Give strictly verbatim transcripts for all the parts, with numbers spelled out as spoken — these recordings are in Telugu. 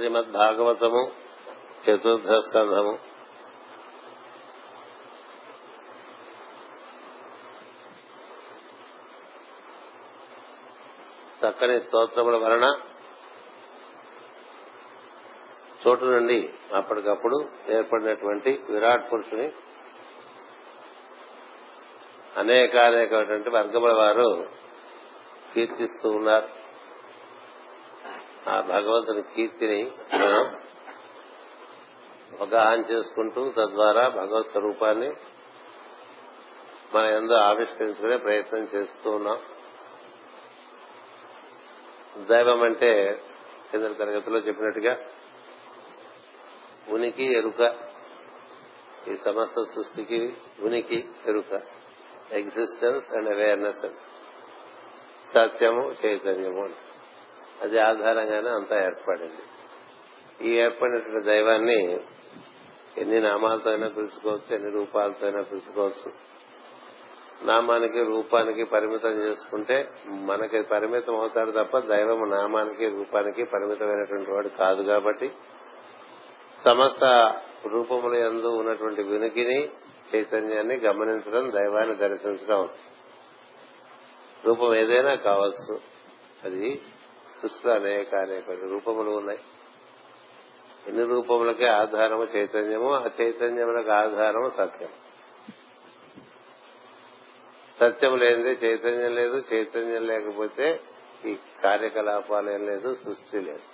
శ్రీమద్ భాగవతము చతుర్థ స్కంధము. చక్కని స్తోత్రముల వలన చోటు నుండి అప్పటికప్పుడు ఏర్పడినటువంటి విరాట్ పురుషుని అనేక అనేకటువంటి వర్గముల వారు కీర్తిస్తూ ఉన్నారు. ఆ భగవంతుని కీర్తిని మనం అవగాహన చేసుకుంటూ తద్వారా భగవత్ స్వరూపాన్ని మనం ఎంతో ఆవిష్కరించుకునే ప్రయత్నం చేస్తూ ఉన్నాం. దైవం అంటే కింద తరగతిలో చెప్పినట్టుగా ఉనికి ఎరుక, ఈ సమస్త సృష్టికి ఉనికి ఎరుక, ఎగ్జిస్టెన్స్ అండ్ అవేర్నెస్, సత్యము చైతన్యము, అది ఆధారంగానే అంతా ఏర్పడింది. ఈ ఏర్పడినటువంటి దైవాన్ని ఎన్ని నామాలతో అయినా పిలుచుకోవచ్చు, ఎన్ని రూపాలతో అయినా పిలుచుకోవచ్చు. నామానికి రూపానికి పరిమితం చేసుకుంటే మనకి పరిమితం అవుతారు తప్ప దైవము నామానికి రూపానికి పరిమితమైనటువంటి వాడు కాదు. కాబట్టి సమస్త రూపముల యందు ఉన్నటువంటి ఉనికిని చైతన్యాన్ని గమనించడం దైవాన్ని దర్శించడం. రూపం ఏదైనా కావచ్చు, అది సృష్టిలో అనేక అనేక రూపములు ఉన్నాయి. ఎన్ని రూపములకి ఆధారము చైతన్యము, ఆ చైతన్యములకు ఆధారము సత్యం. సత్యం లేనిదే చైతన్యం లేదు, చైతన్యం లేకపోతే ఈ కార్యకలాపాలు ఏం లేదు, సృష్టి లేదు.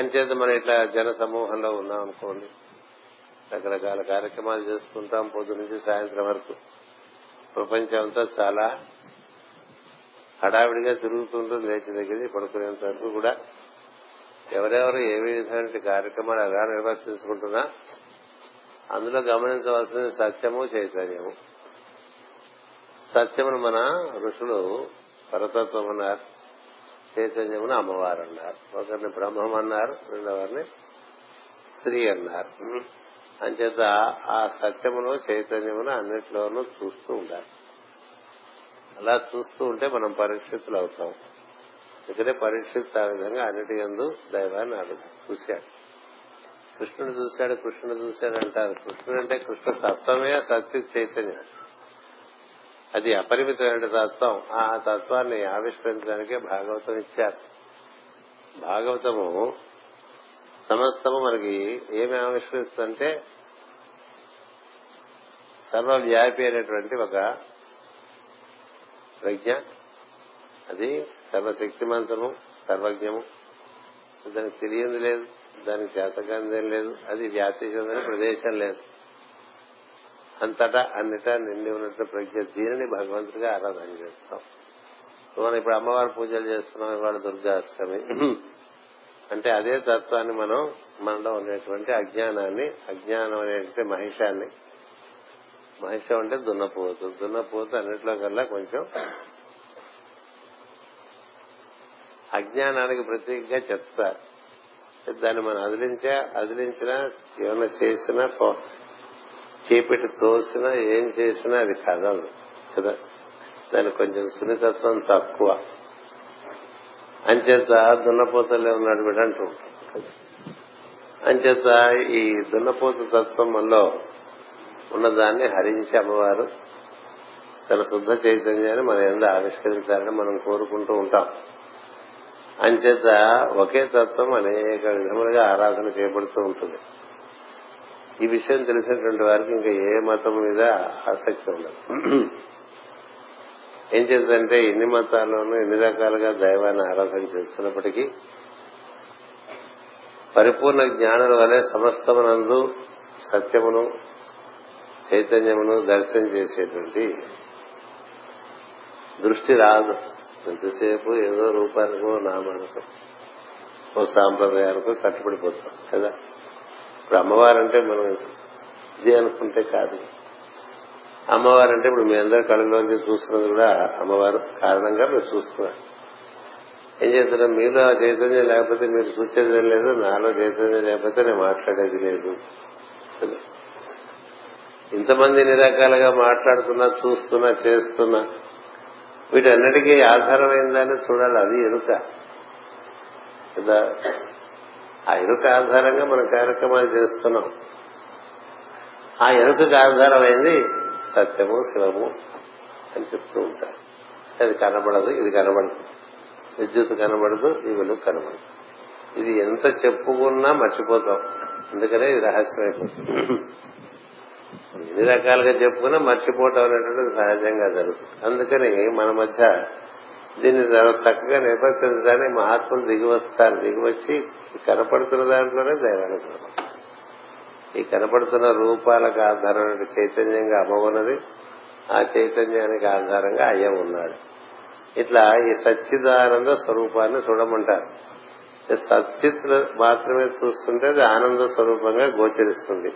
అంచేత మనం ఇట్లా జన సమూహంలో ఉన్నాం అనుకోండి, రకరకాల కార్యక్రమాలు చేసుకుంటాం పొద్దు నుంచి సాయంత్రం వరకు. ప్రపంచం అంతా చాలా హడావిడిగా తిరుగుతుంటుంది. లేచిన దగ్గర పడుకునేంత వరకు కూడా ఎవరెవరు ఏ విధమైన కార్యక్రమాలు ఎలా నిర్వర్తించుకుంటున్నా అందులో గమనించవలసిన సత్యము చైతన్యము. సత్యమును మన ఋషులు పరతత్వం అన్నారు, చైతన్యమును అమ్మవారు అన్నారు, ఒకరిని బ్రహ్మం అన్నారు, రెండవరిని స్త్రీ అన్నారు. అంచేత ఆ సత్యమును చైతన్యమును అన్నిట్లోనూ చూస్తూ ఉండాలి. అలా చూస్తూ ఉంటే మనం పరీక్షితులు అవుతాం. అందుకనే పరీక్షిత్ ఆ విధంగా అన్నిటి యందు దైవాన్ని అడుగు చూశాడు. కృష్ణుడు చూశాడు, కృష్ణుడు చూశాడు అంటారు. కృష్ణుడు అంటే కృష్ణ తత్వమే సత్య చైతన్యం, అది అపరిమితమైన తత్వం. ఆ తత్వాన్ని ఆవిష్కరించడానికే భాగవతం ఇచ్చారు. భాగవతము సమస్తము మనకి ఏమి ఆవిష్కరిస్తుందంటే సర్వవ్యాపి అనేటువంటి ఒక ప్రజ్ఞ, అది సర్వశక్తిమంతము సర్వజ్ఞము. దానికి తెలియంది లేదు, దానికి చేతకాందేం లేదు, అది వ్యాప్తి చెందిన ప్రదేశం లేదు, అంతటా అన్నిటా నిండి ఉన్నట్టు ప్రజ్ఞ. దీనిని భగవంతుడిగా ఆరాధన చేస్తాం. మనం ఇప్పుడు అమ్మవారి పూజలు చేస్తున్నాం, ఇవాళ దుర్గాష్టమి అంటే అదే తత్వాన్ని మనం మనలో ఉండేటువంటి అజ్ఞానాన్ని, అజ్ఞానం అనేటువంటి మహిషాన్ని, మహిషం అంటే దున్నపోతు, దున్నపోతు అన్నిట్లో కల్లా కొంచెం అజ్ఞానానికి ప్రతీకగా చెప్తారు. దాన్ని మనం అదిలించా అదిలించినా ఏమైనా చేసినా చేపెట్టి తోసినా ఏం చేసినా అది కదలదు కదా. దానికి కొంచెం సున్నితత్వం తక్కువ. అంచేత దున్నపోతలే ఉన్నాడు వీడు అంటూ ఉంటాం. అంచేత ఈ దున్నపోతు తత్వం వల్ల ఉన్నదాన్ని హరించి అమ్మవారు తన శుద్ధ చైతన్యాన్ని మన యందు ఆవిష్కరించాలని మనం కోరుకుంటూ ఉంటాం. అంచేత ఒకే తత్వం అనేక విధములుగా ఆరాధన చేయబడుతూ ఉంటుంది. ఈ విషయం తెలిసినటువంటి వారికి ఇంకా ఏ మతం మీద ఆసక్తి ఉండదు. ఏం చేద్దంటే ఇన్ని మతాల్లోనూ ఇన్ని రకాలుగా దైవాన్ని ఆరాధన చేస్తున్నప్పటికీ పరిపూర్ణ జ్ఞానుల వలె సమస్తమునందు సత్యమును చైతన్యమును దర్శనం చేసేటువంటి దృష్టి రాదు. ఎంతసేపు ఏదో రూపానికో నామానికో ఓ సాంప్రదాయానికో కట్టుబడిపోతాం కదా. ఇప్పుడు అమ్మవారంటే మనం ఇది అనుకుంటే కాదు. అమ్మవారంటే ఇప్పుడు మీ అందరి కళ్ళలోంచి చూస్తున్నది కూడా అమ్మవారు కారణంగా మీరు చూస్తున్నారు. ఏం చేస్తున్నా మీలో ఆ చైతన్యం లేకపోతే మీరు చూసేది లేదు, నాలో చైతన్యం లేకపోతే నేను మాట్లాడేది లేదు. ఇంతమంది నిరకాలుగా మాట్లాడుతున్నా, చూస్తున్నా, చేస్తున్నా, వీటన్నిటికీ ఆధారమైందని చూడాలి. అది ఎరుక కదా. ఆ ఎరుక ఆధారంగా మనం కార్యక్రమాలు చేస్తున్నాం. ఆ ఎరుకకు ఆధారమైంది సత్యము శివము అని చెప్తూ ఉంటారు. అది కనబడదు, ఇది కనబడదు, విద్యుత్ కనబడదు, ఈ వెలుగు కనబడదు. ఇది ఎంత చెప్పుకున్నా మర్చిపోతాం, అందుకనే ఇది రహస్యమైపోతుంది. ఎన్ని రకాలుగా చెప్పుకున్నా మర్చిపోవటం అనేటువంటిది సహజంగా జరుగుతుంది. అందుకని మన మధ్య దీన్ని చక్కగా నేపథ్యించడానికి మహాత్ములు దిగి వస్తారు. దిగి వచ్చి కనపడుతున్న దాంట్లోనే దైవాన్ని కనపడుతుంది. ఈ కనపడుతున్న రూపాలకు ఆధారమైన చైతన్యంగా అమ్మ ఉన్నది, ఆ చైతన్యానికి ఆధారంగా అయ్య ఉన్నాడు. ఇట్లా ఈ సచ్చిదానంద స్వరూపాన్ని చూడమంటారు. సచ్చిత్ మాత్రమే చూస్తుంటే అది ఆనంద స్వరూపంగా గోచరిస్తుంది.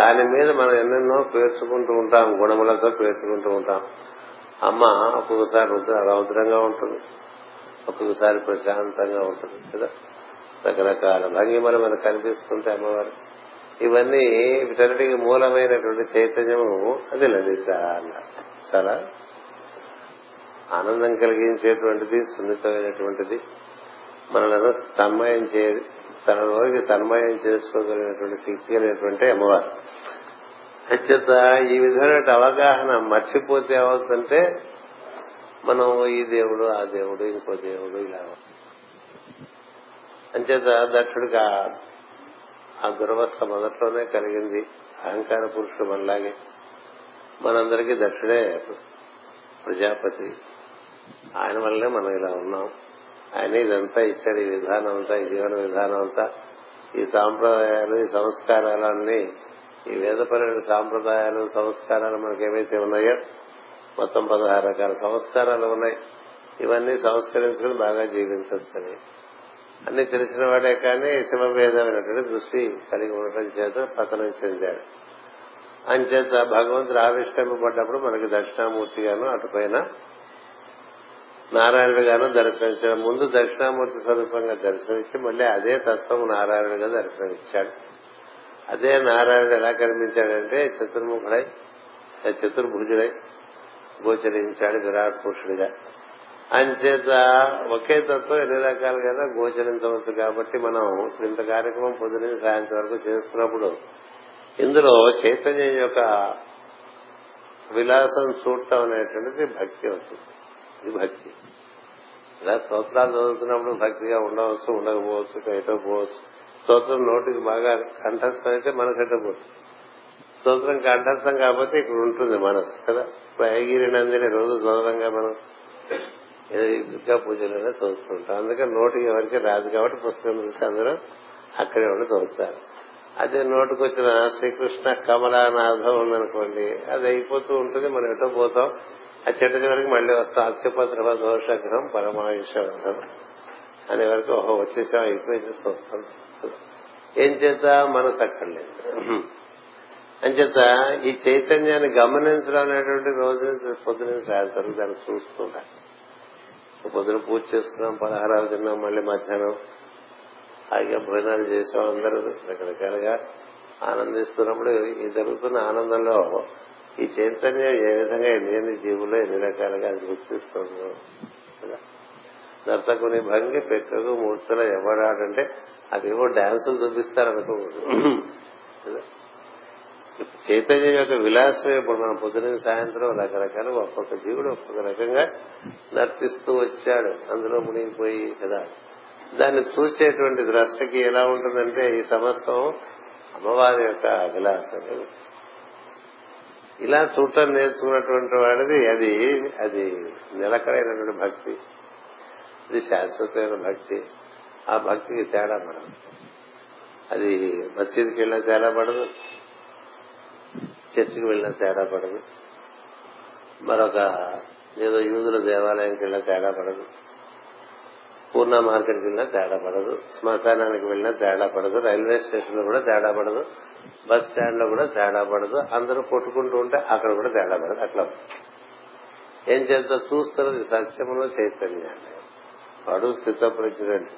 దాని మీద మనం ఎన్నెన్నో పేర్చుకుంటూ ఉంటాం, గుణములతో పేర్చుకుంటూ ఉంటాం. అమ్మ ఒక్కొక్కసారి రౌద్రంగా ఉంటుంది, ఒక్కొక్కసారి ప్రశాంతంగా ఉంటుంది కదా. రకరకాల భంగిమలు మనకు కనిపిస్తుంటాయి అమ్మవారు. ఇవన్నీ వీటన్నిటికీ మూలమైనటువంటి చైతన్యము అది లలిత అన్నారు. చాలా ఆనందం కలిగించేటువంటిది, సున్నితమైనటువంటిది, మనలను తన్మయం చే తనలోకి తన్మయం చేసుకోగలిగినటువంటి శక్తి కలిగినటువంటి అమ్మవారు. అత్యంత ఈ విధమైన అవగాహన మర్చిపోతే అవుతుంటే మనం ఈ దేవుడు, ఆ దేవుడు, ఇంకో దేవుడు ఇలా అంచేత దక్షుడికి ఆ దురవస్థ మొదట్లోనే కలిగింది. అహంకార పురుషుడు మనలాగే, మనందరికీ దక్షుడే ప్రజాపతి. ఆయన వల్లనే మనం ఇలా ఉన్నాం. ఆయన ఇదంతా ఇచ్చాడు, ఈ విధానం అంతా, ఈ జీవన విధానం అంతా, ఈ సాంప్రదాయాలు, ఈ సంస్కారాలు అన్ని, ఈ వేదపరమైన సాంప్రదాయాలు సంస్కారాలు మనకేవైతే ఉన్నాయో మొత్తం పదహారు రకాల సంస్కారాలు ఉన్నాయి. ఇవన్నీ సంస్కరించుకుని బాగా జీవించవచ్చని అన్ని తెలిసిన వాడే కానీ శివభేదమైనటువంటి దృష్టి కలిగి ఉండటం చేత పతనం చెందాడు. అంచేత భగవంతుడు ఆవిష్కరింపబడ్డప్పుడు మనకి దక్షిణామూర్తిగాను, అటుపైన నారాయణుడుగాను దర్శనమిచ్చాడు. ముందు దక్షిణామూర్తి స్వరూపంగా దర్శనమిచ్చి మళ్లీ అదే తత్వం నారాయణుడిగా దర్శనమిచ్చాడు. అదే నారాయణుడు ఎలా కనిపించాడంటే చతుర్ముఖుడై చతుర్భుజుడై గోచరించాడు విరాట్ పురుషుడిగా. అంచేత ఒకే తత్వం ఎన్ని రకాలుగా గోచరించవచ్చు. కాబట్టి మనం ఇంత కార్యక్రమం పొద్దున సాయంత్రం వరకు చేస్తున్నప్పుడు ఇందులో చైతన్యం యొక్క విలాసం చూడటం అనేటువంటిది భక్తి అవుతుంది. ఇది భక్తి. ఇలా స్తోత్రాలు చదువుతున్నప్పుడు భక్తిగా ఉండవచ్చు, ఉండకపోవచ్చు, ఎటో పోవచ్చు. స్తోత్రం నోటికి బాగా కంఠస్థం అయితే మనసు ఎటో పోతుంది. స్తోత్రం కంఠస్థం కాకపోతే ఇక్కడ ఉంటుంది మనసు కదా. ఇప్పుడు అయ్యగిరి నందిని రోజు చదవంగా మనం దుర్గా పూజలోనే చదువుతుంటాం. అందుకని నోటికి ఎవరికి రాదు కాబట్టి పుస్తకం చూసి అందరూ అక్కడే ఉండి చదువుతారు. అదే నోటికి వచ్చిన శ్రీకృష్ణ కమలానాథం ఉందనుకోండి, అది అయిపోతూ ఉంటుంది, మనం ఎటో పోతాం. ఆ చెట్టు చివరికి మళ్లీ వస్తాం. అత్యపద్రవ దోషగ్రహం పరమాయుషం అనే వరకు ఓహో వచ్చేసాం, ఎక్కువ చేస్తూ వస్తాం. ఏం చేత మనసు అక్కడ లేదు. అంచేత ఈ చైతన్యాన్ని గమనించడం అనేటువంటి రోజు పొద్దున సాయంత్రం దాన్ని చూస్తుంటాం. పొద్దున పూజ చేసుకున్నాం, పలహారాలు తిన్నాం, మళ్లీ మధ్యాహ్నం హాయిగా భోజనాలు చేసాం. అందరూ రకరకాలుగా ఆనందిస్తున్నప్పుడు ఈ జరుగుతున్న ఆనందంలో ఈ చైతన్యం ఏ విధంగా ఎన్ని జీవులు ఎన్ని రకాలుగా గుర్తిస్తుందో. నర్తకుని భంగి పెక్కకు మూర్తుల ఎవడాడంటే అదేవో డాన్సులు చూపిస్తారనుకోకూడదు. చైతన్యం యొక్క విలాసం ఇప్పుడు మనం పొద్దున సాయంత్రం రకరకాల ఒక్కొక్క జీవుడు ఒక్కొక్క రకంగా నర్తిస్తూ వచ్చాడు, అందులో మునిగిపోయి కదా. దాన్ని చూసేటువంటి ద్రష్టకి ఎలా ఉంటుందంటే ఈ సమస్తం అమ్మవారి యొక్క విలాసం. ఇలా చూడటం నేర్చుకున్నటువంటి వాడిది అది అది నిలకడైనటువంటి భక్తి, ఇది శాశ్వతమైన భక్తి. ఆ భక్తికి తేడా పడదు. అది మసీదుకి వెళ్ళిన తేడా పడదు, చర్చికి వెళ్ళిన తేడా పడదు, మరొక ఏదో యూదుల దేవాలయానికి వెళ్ళిన తేడా పడదు, పూర్ణ మార్కెట్కి వెళ్ళినా తేడా పడదు, శ్మశానానికి వెళ్ళినా తేడా పడదు, రైల్వే స్టేషన్ లో కూడా తేడా పడదు, బస్ స్టాండ్ లో కూడా తేడా పడదు. అందరూ కొట్టుకుంటూ ఉంటే అక్కడ కూడా తేడా పడదు. అట్లా ఏం చేద్దాం చూస్తున్నది సత్యంలో చైతన్యాన్ని వాడు స్థితపరిచినట్టు.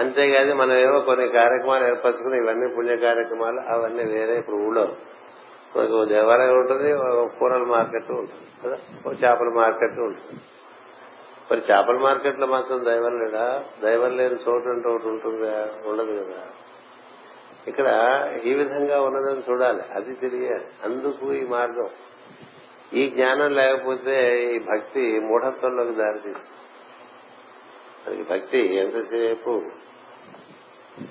అంతేగాని మనం ఏమో కొన్ని కార్యక్రమాలు ఏర్పరచుకుని ఇవన్నీ పుణ్య కార్యక్రమాలు అవన్నీ వేరే. ఇప్పుడు ఊళ్ళో ఒక దేవాలయం ఉంటుంది, కూరల మార్కెట్ ఉంటుంది కదా, ఒక చేపల మార్కెట్ ఉంటుంది. మరి చేపల మార్కెట్ లో మాత్రం దైవం లేడా? దైవం లేని చోటు అంటే ఒకటి ఉంటుందా? ఉండదు కదా. ఇక్కడ ఈ విధంగా ఉన్నదని చూడాలి, అది తెలియాలి. అందుకు ఈ మార్గం, ఈ జ్ఞానం లేకపోతే ఈ భక్తి మూఢత్వంలోకి దారితీస్తుంది. మనకి భక్తి ఎంతసేపు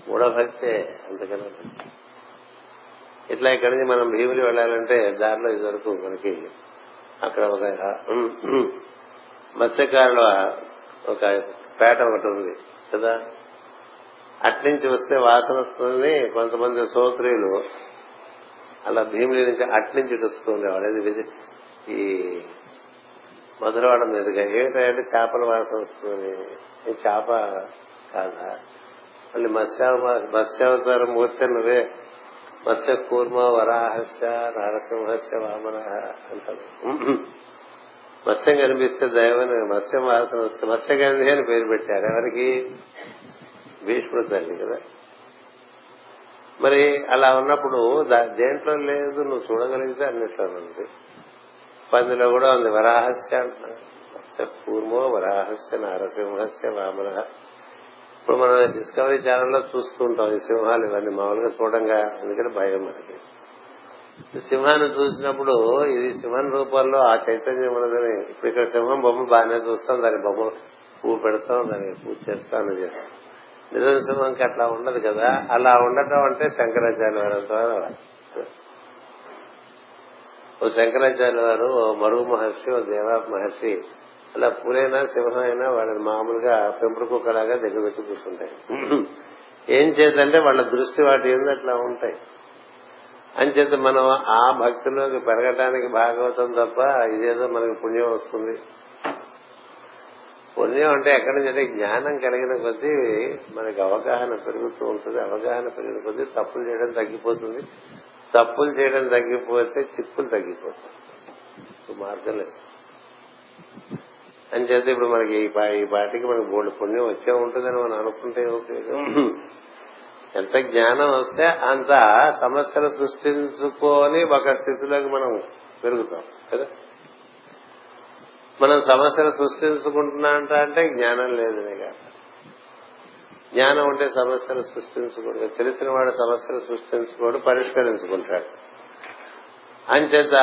మూఢభక్తే, అంతకన్నా భక్తి. ఇట్లా ఇక్కడి నుంచి మనం భీములు వెళ్లాలంటే దారిలో ఇది వరకు మనకి అక్కడ ఒక మత్స్యకారుల ఒక పేట ఒకటి ఉంది కదా, అట్నుంచి వస్తే వాసన వస్తుంది. కొంతమంది సోత్రీలు అలా భీముల నుంచి అట్నుంచి వస్తూ ఉండేవాడు. అది ఈ మధురవాడ మీదుగా ఏమిటంటే చేపల వాసన వస్తుంది. ఈ చేప కాదా? మళ్ళీ మత్స్య మత్స్యావతార మూర్తి నువ్వే, మత్స్య కూర్మ వరాహస్య నరసింహస్య వామన అంటారు. మత్స్యం కనిపిస్తే దైవని, మత్స్యం వాసన వస్తే మత్స్య గంధి అని పేరు పెట్టారు. ఎవరికి? భీష్ముడు తల్లి కదా. మరి అలా ఉన్నప్పుడు దేంట్లో లేదు నువ్వు చూడగలిగితే అన్నిట్లో ఉంది. పందిలో కూడా ఉంది వరాహస్య అంటున్నారు. మత్స్య కూర్మో వరాహస్య నరసింహస్య వామన. ఇప్పుడు మనం డిస్కవరీ ఛానల్లో చూస్తుంటాం ఈ సింహాలు ఇవన్నీ మామూలుగా చూడంగా, ఎందుకంటే భయం మనకి. సింహాన్ని చూసినప్పుడు ఇది సింహం రూపంలో ఆ చైతన్యం ఉన్నదని, ఇప్పుడు ఇక్కడ సింహం బొమ్మ బాగానే చూస్తాం, దాని బొమ్మ పువ్వు పెడతాం, దానికి పూజ చేస్తాం, అని చేస్తాం. నిజం సింహంకి అట్లా ఉండదు కదా. అలా ఉండటం అంటే శంకరాచార్య వారు, ఓ శంకరాచార్య వారు, ఓ మరుగు మహర్షి, ఓ దేవా మహర్షి, అలా పూలైనా సింహం అయినా వాళ్ళని మామూలుగా పెంపుడు కుక్కలాగా దగ్గర పెట్టి కూర్చుంటాయి. ఏం చేద్దంటే వాళ్ళ దృష్టి వాటి ఏందట్లా ఉంటాయి. అంచేత మనం ఆ భక్తిలోకి పెరగటానికి భాగవతం తప్ప ఇదేదో మనకి పుణ్యం వస్తుంది. పుణ్యం అంటే ఎక్కడి నుంచి అంటే జ్ఞానం కలిగిన కొద్దీ మనకి అవగాహన పెరుగుతూ ఉంటుంది. అవగాహన పెరిగిన కొద్దీ తప్పులు చేయడం తగ్గిపోతుంది. తప్పులు చేయడం తగ్గిపోతే చిక్కులు తగ్గిపోతాయి. మార్గం లేదు. అని చేత ఇప్పుడు మనకి ఈ పాటికి మనకి బోల్డ్ పుణ్యం వచ్చే ఉంటుందని మనం అనుకుంటే ఓకే. ఎంత జ్ఞానం వస్తే అంత సమస్యలు సృష్టించుకొని ఒక స్థితిలోకి మనం పెరుగుతాం కదా. మనం సమస్యలు సృష్టించుకుంటున్నా అంటే జ్ఞానం లేదనే కాదు. జ్ఞానం ఉంటే సమస్యలు సృష్టించుకోడు. తెలిసిన వాడు సమస్యలు సృష్టించుకోడు, పరిష్కరించుకుంటాడు. అంచేత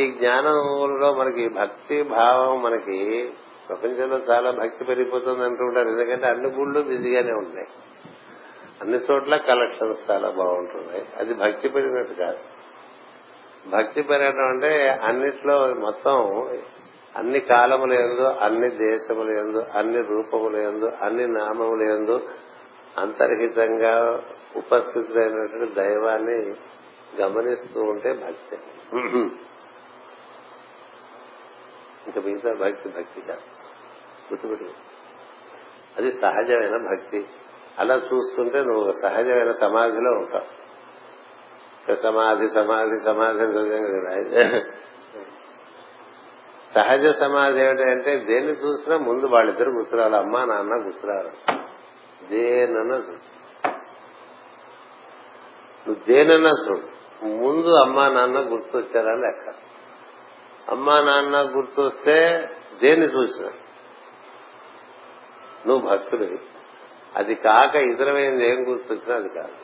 ఈ జ్ఞానంలో మనకి భక్తి భావం, మనకి ప్రపంచంలో చాలా భక్తి పెరిగిపోతుంది అంటూ ఉంటారు. ఎందుకంటే అన్ని గుళ్ళు బిజీగానే ఉంటాయి, అన్ని చోట్ల కలెక్షన్స్ చాలా బాగుంటున్నాయి. అది భక్తి పెరిగినట్టు కాదు. భక్తి పెరగడం అంటే అన్నిట్లో మొత్తం అన్ని కాలముల యందు, అన్ని దేశముల యందు, అన్ని రూపముల యందు, అన్ని నామముల యందు అంతర్హితంగా ఉపస్థితులైనటువంటి దైవాన్ని గమనిస్తూ ఉంటే భక్తి. ఇంకా మిగతా భక్తి భక్తి కాదు, గుర్తుపెట్టు. అది సహజమైన భక్తి. అలా చూస్తుంటే నువ్వు సహజమైన సమాధిలో ఉంటావు. సమాధి సమాధి సమాధి సహజ సమాధి ఏమిటంటే దేన్ని చూసినా ముందు వాళ్ళిద్దరు గుర్తురాలి, అమ్మా నాన్న గుర్తురాలి. దేనన్నా చూడు, నువ్వు దేనన్నా చూడు, ముందు అమ్మా నాన్న గుర్తు వచ్చారా లెక్క. అమ్మా నాన్న గుర్తు వస్తే దేన్ని చూసినా నువ్వు భక్తుడివి. అది కాక ఇతరమైనది ఏం గుర్తొచ్చినా అది కాదు.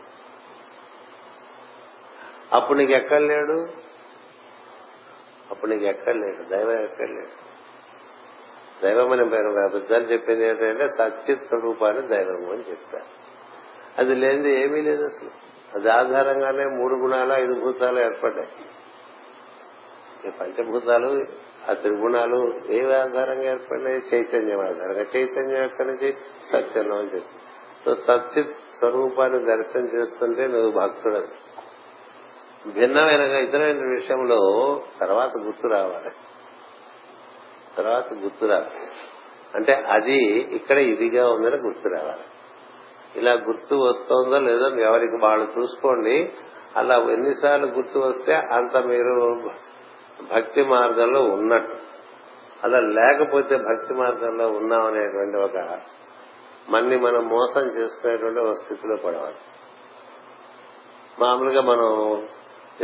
అప్పుడు నీకు ఎక్కడ లేడు అప్పుడు నీకు ఎక్కడ లేడు దైవం ఎక్కడ లేడు. దైవం అని పెద్దలు చెప్పింది ఏంటంటే సచిత్ స్వరూపాన్ని దైవము అని చెప్తారు. అది లేనిది ఏమీ లేదు అసలు. అది ఆధారంగానే మూడు గుణాలు ఐదు భూతాలు ఏర్పడ్డాయి. ఈ పంచభూతాలు ఆ త్రిగుణాలు ఏవి ఆధారంగా ఏర్పడినాయి? చైతన్యం ఆధారంగా. చైతన్యం ఎక్కడి నుంచి? సత్యంలో అని చెప్తాను. నువ్వు సచిత్ స్వరూపాన్ని దర్శనం చేస్తుంటే నువ్వు భక్తుడు. భిన్నమైన ఇతరమైన విషయంలో తర్వాత గుర్తు రావాలి, తర్వాత గుర్తు రావాలి అంటే అది ఇక్కడ ఇదిగా ఉందని గుర్తు రావాలి. ఇలా గుర్తు వస్తుందో లేదో ఎవరికి వాళ్ళు చూసుకోండి. అలా ఎన్నిసార్లు గుర్తు వస్తే అంత మీరు భక్తి మార్గంలో ఉన్నట్టు. అలా లేకపోతే భక్తి మార్గంలో ఉన్నాం అనేటువంటి ఒక మన్ని మనం మోసం చేసుకునేటువంటి ఒక స్థితిలో పడవాలి. మామూలుగా మనం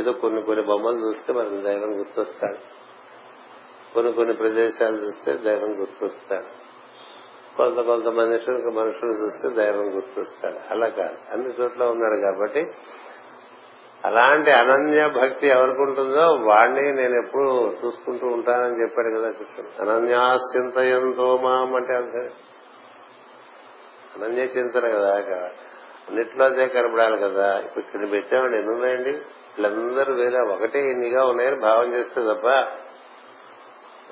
ఏదో కొన్ని కొన్ని బొమ్మలు చూస్తే మనం దైవం గుర్తొస్తాడు, కొన్ని కొన్ని ప్రదేశాలు చూస్తే దైవం గుర్తొస్తాడు, కొంత కొంతమంది మనుషులు చూస్తే దైవం గుర్తిస్తాడు. అలా కాదు, అన్ని చోట్ల ఉన్నాడు కాబట్టి అలాంటి అనన్య భక్తి ఎవరికి ఉంటుందో వాడిని నేను ఎప్పుడు చూసుకుంటూ ఉంటానని చెప్పాడు కదా కృష్ణుడు. అనన్యాశ్చింతయంతో మాం అంటే అంతే, అనన్య చింతన కదా, అన్నిట్లో అదే కనబడాలి కదా. ఇప్పుడు ఇక్కడ పెట్టామండి ఎన్ని ఉన్నాయండి, వీళ్ళందరూ వేరే ఒకటే ఇన్నిగా ఉన్నాయని భావం చేస్తే తప్ప,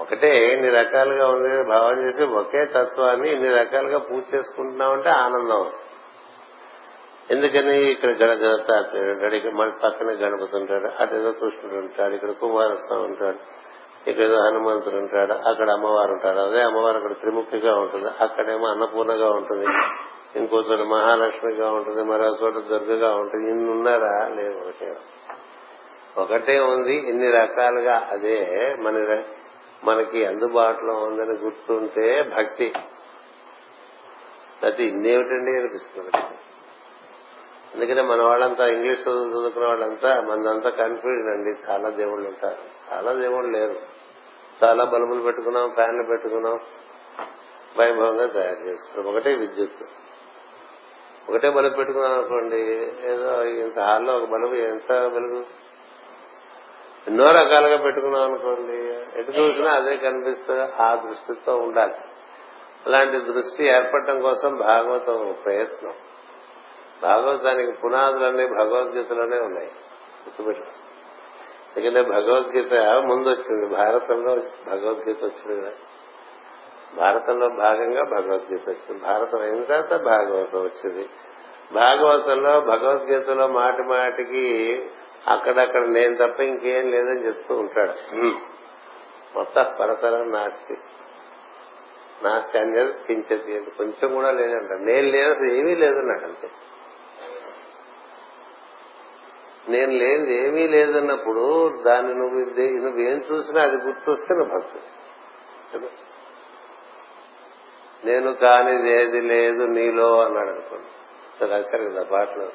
ఒకటే ఇన్ని రకాలుగా ఉంది భావం చేసి ఒకే తత్వాన్ని ఇన్ని రకాలుగా పూజ చేసుకుంటున్నామంటే ఆనందం. ఎందుకని ఇక్కడ గణగణతాడు, ఇక్కడ మన పక్కన గణపతి ఉంటాడు, అటేదో కృష్ణుడు ఉంటాడు, ఇక్కడ కుమారస్వామి ఉంటాడు, ఇక్కడేదో హనుమంతుడు ఉంటాడు, అక్కడ అమ్మవారు ఉంటాడు. అదే అమ్మవారు అక్కడ త్రిముఖిగా ఉంటుంది, అక్కడేమో అన్నపూర్ణగా ఉంటుంది, ఇంకో చోట మహాలక్ష్మిగా ఉంటుంది, మరో చోట దుర్గగా ఉంటుంది. ఇన్ని ఉన్నారా? లేదు, ఒకటే ఒకటే ఉంది ఇన్ని రకాలుగా. అదే మన మనకి అందుబాటులో ఉందని గుర్తుంటే భక్తి. అది ఇన్నేమిటండి అనిపిస్తుంది. అందుకనే మన వాళ్ళంతా ఇంగ్లీష్ చదువు చదువుకున్న వాళ్ళంతా మనంతా కన్ఫ్యూజన్ అండి. చాలా దేవుళ్ళు ఉంటారు, చాలా దేవుళ్ళు లేరు. చాలా బల్బులు పెట్టుకున్నాం, ఫ్యాన్లు పెట్టుకున్నాం, వైభవంగా తయారు చేసుకున్నాం. ఒకటే విద్యుత్, ఒకటే బల్బు పెట్టుకున్నాం అనుకోండి, ఏదో ఇంత హాల్లో ఒక బల్బు, ఎంత బల్బు ఎన్నో రకాలుగా పెట్టుకున్నాం అనుకోండి, ఎటు చూసినా అదే కనిపిస్తుంది. ఆ దృష్టితో ఉండాలి. అలాంటి దృష్టి ఏర్పడటం కోసం భాగవతం ప్రయత్నం. భాగవతానికి పునాదులన్నీ భగవద్గీతలోనే ఉన్నాయి, గుర్తుపెట్టు. ఎందుకంటే భగవద్గీత ముందు వచ్చింది, భారతంలో భగవద్గీత వచ్చింది కదా, భారతంలో భాగంగా భగవద్గీత వచ్చింది. భారతం అయిన తర్వాత భాగవతం వచ్చింది. భాగవతంలో భగవద్గీతలో మాటి మాటికి అక్కడక్కడ నేను తప్ప ఇంకేం లేదని చెప్తూ ఉంటాడు. మొత్తం పరతరం నాస్తి నాస్తి అని కించతి, కొంచెం కూడా లేదంటాడు. నేను లేదు, ఏమీ లేదన్నాడు అంతే. నేను లేదు, ఏమీ లేదన్నప్పుడు దాన్ని నువ్వు నువ్వేం చూసినా అది గుర్తొస్తే నువ్వు భక్తుడు. నేను కానిది ఏది లేదు నీలో అన్నాడు అనుకోండి, రాశారు కదా పాటలు,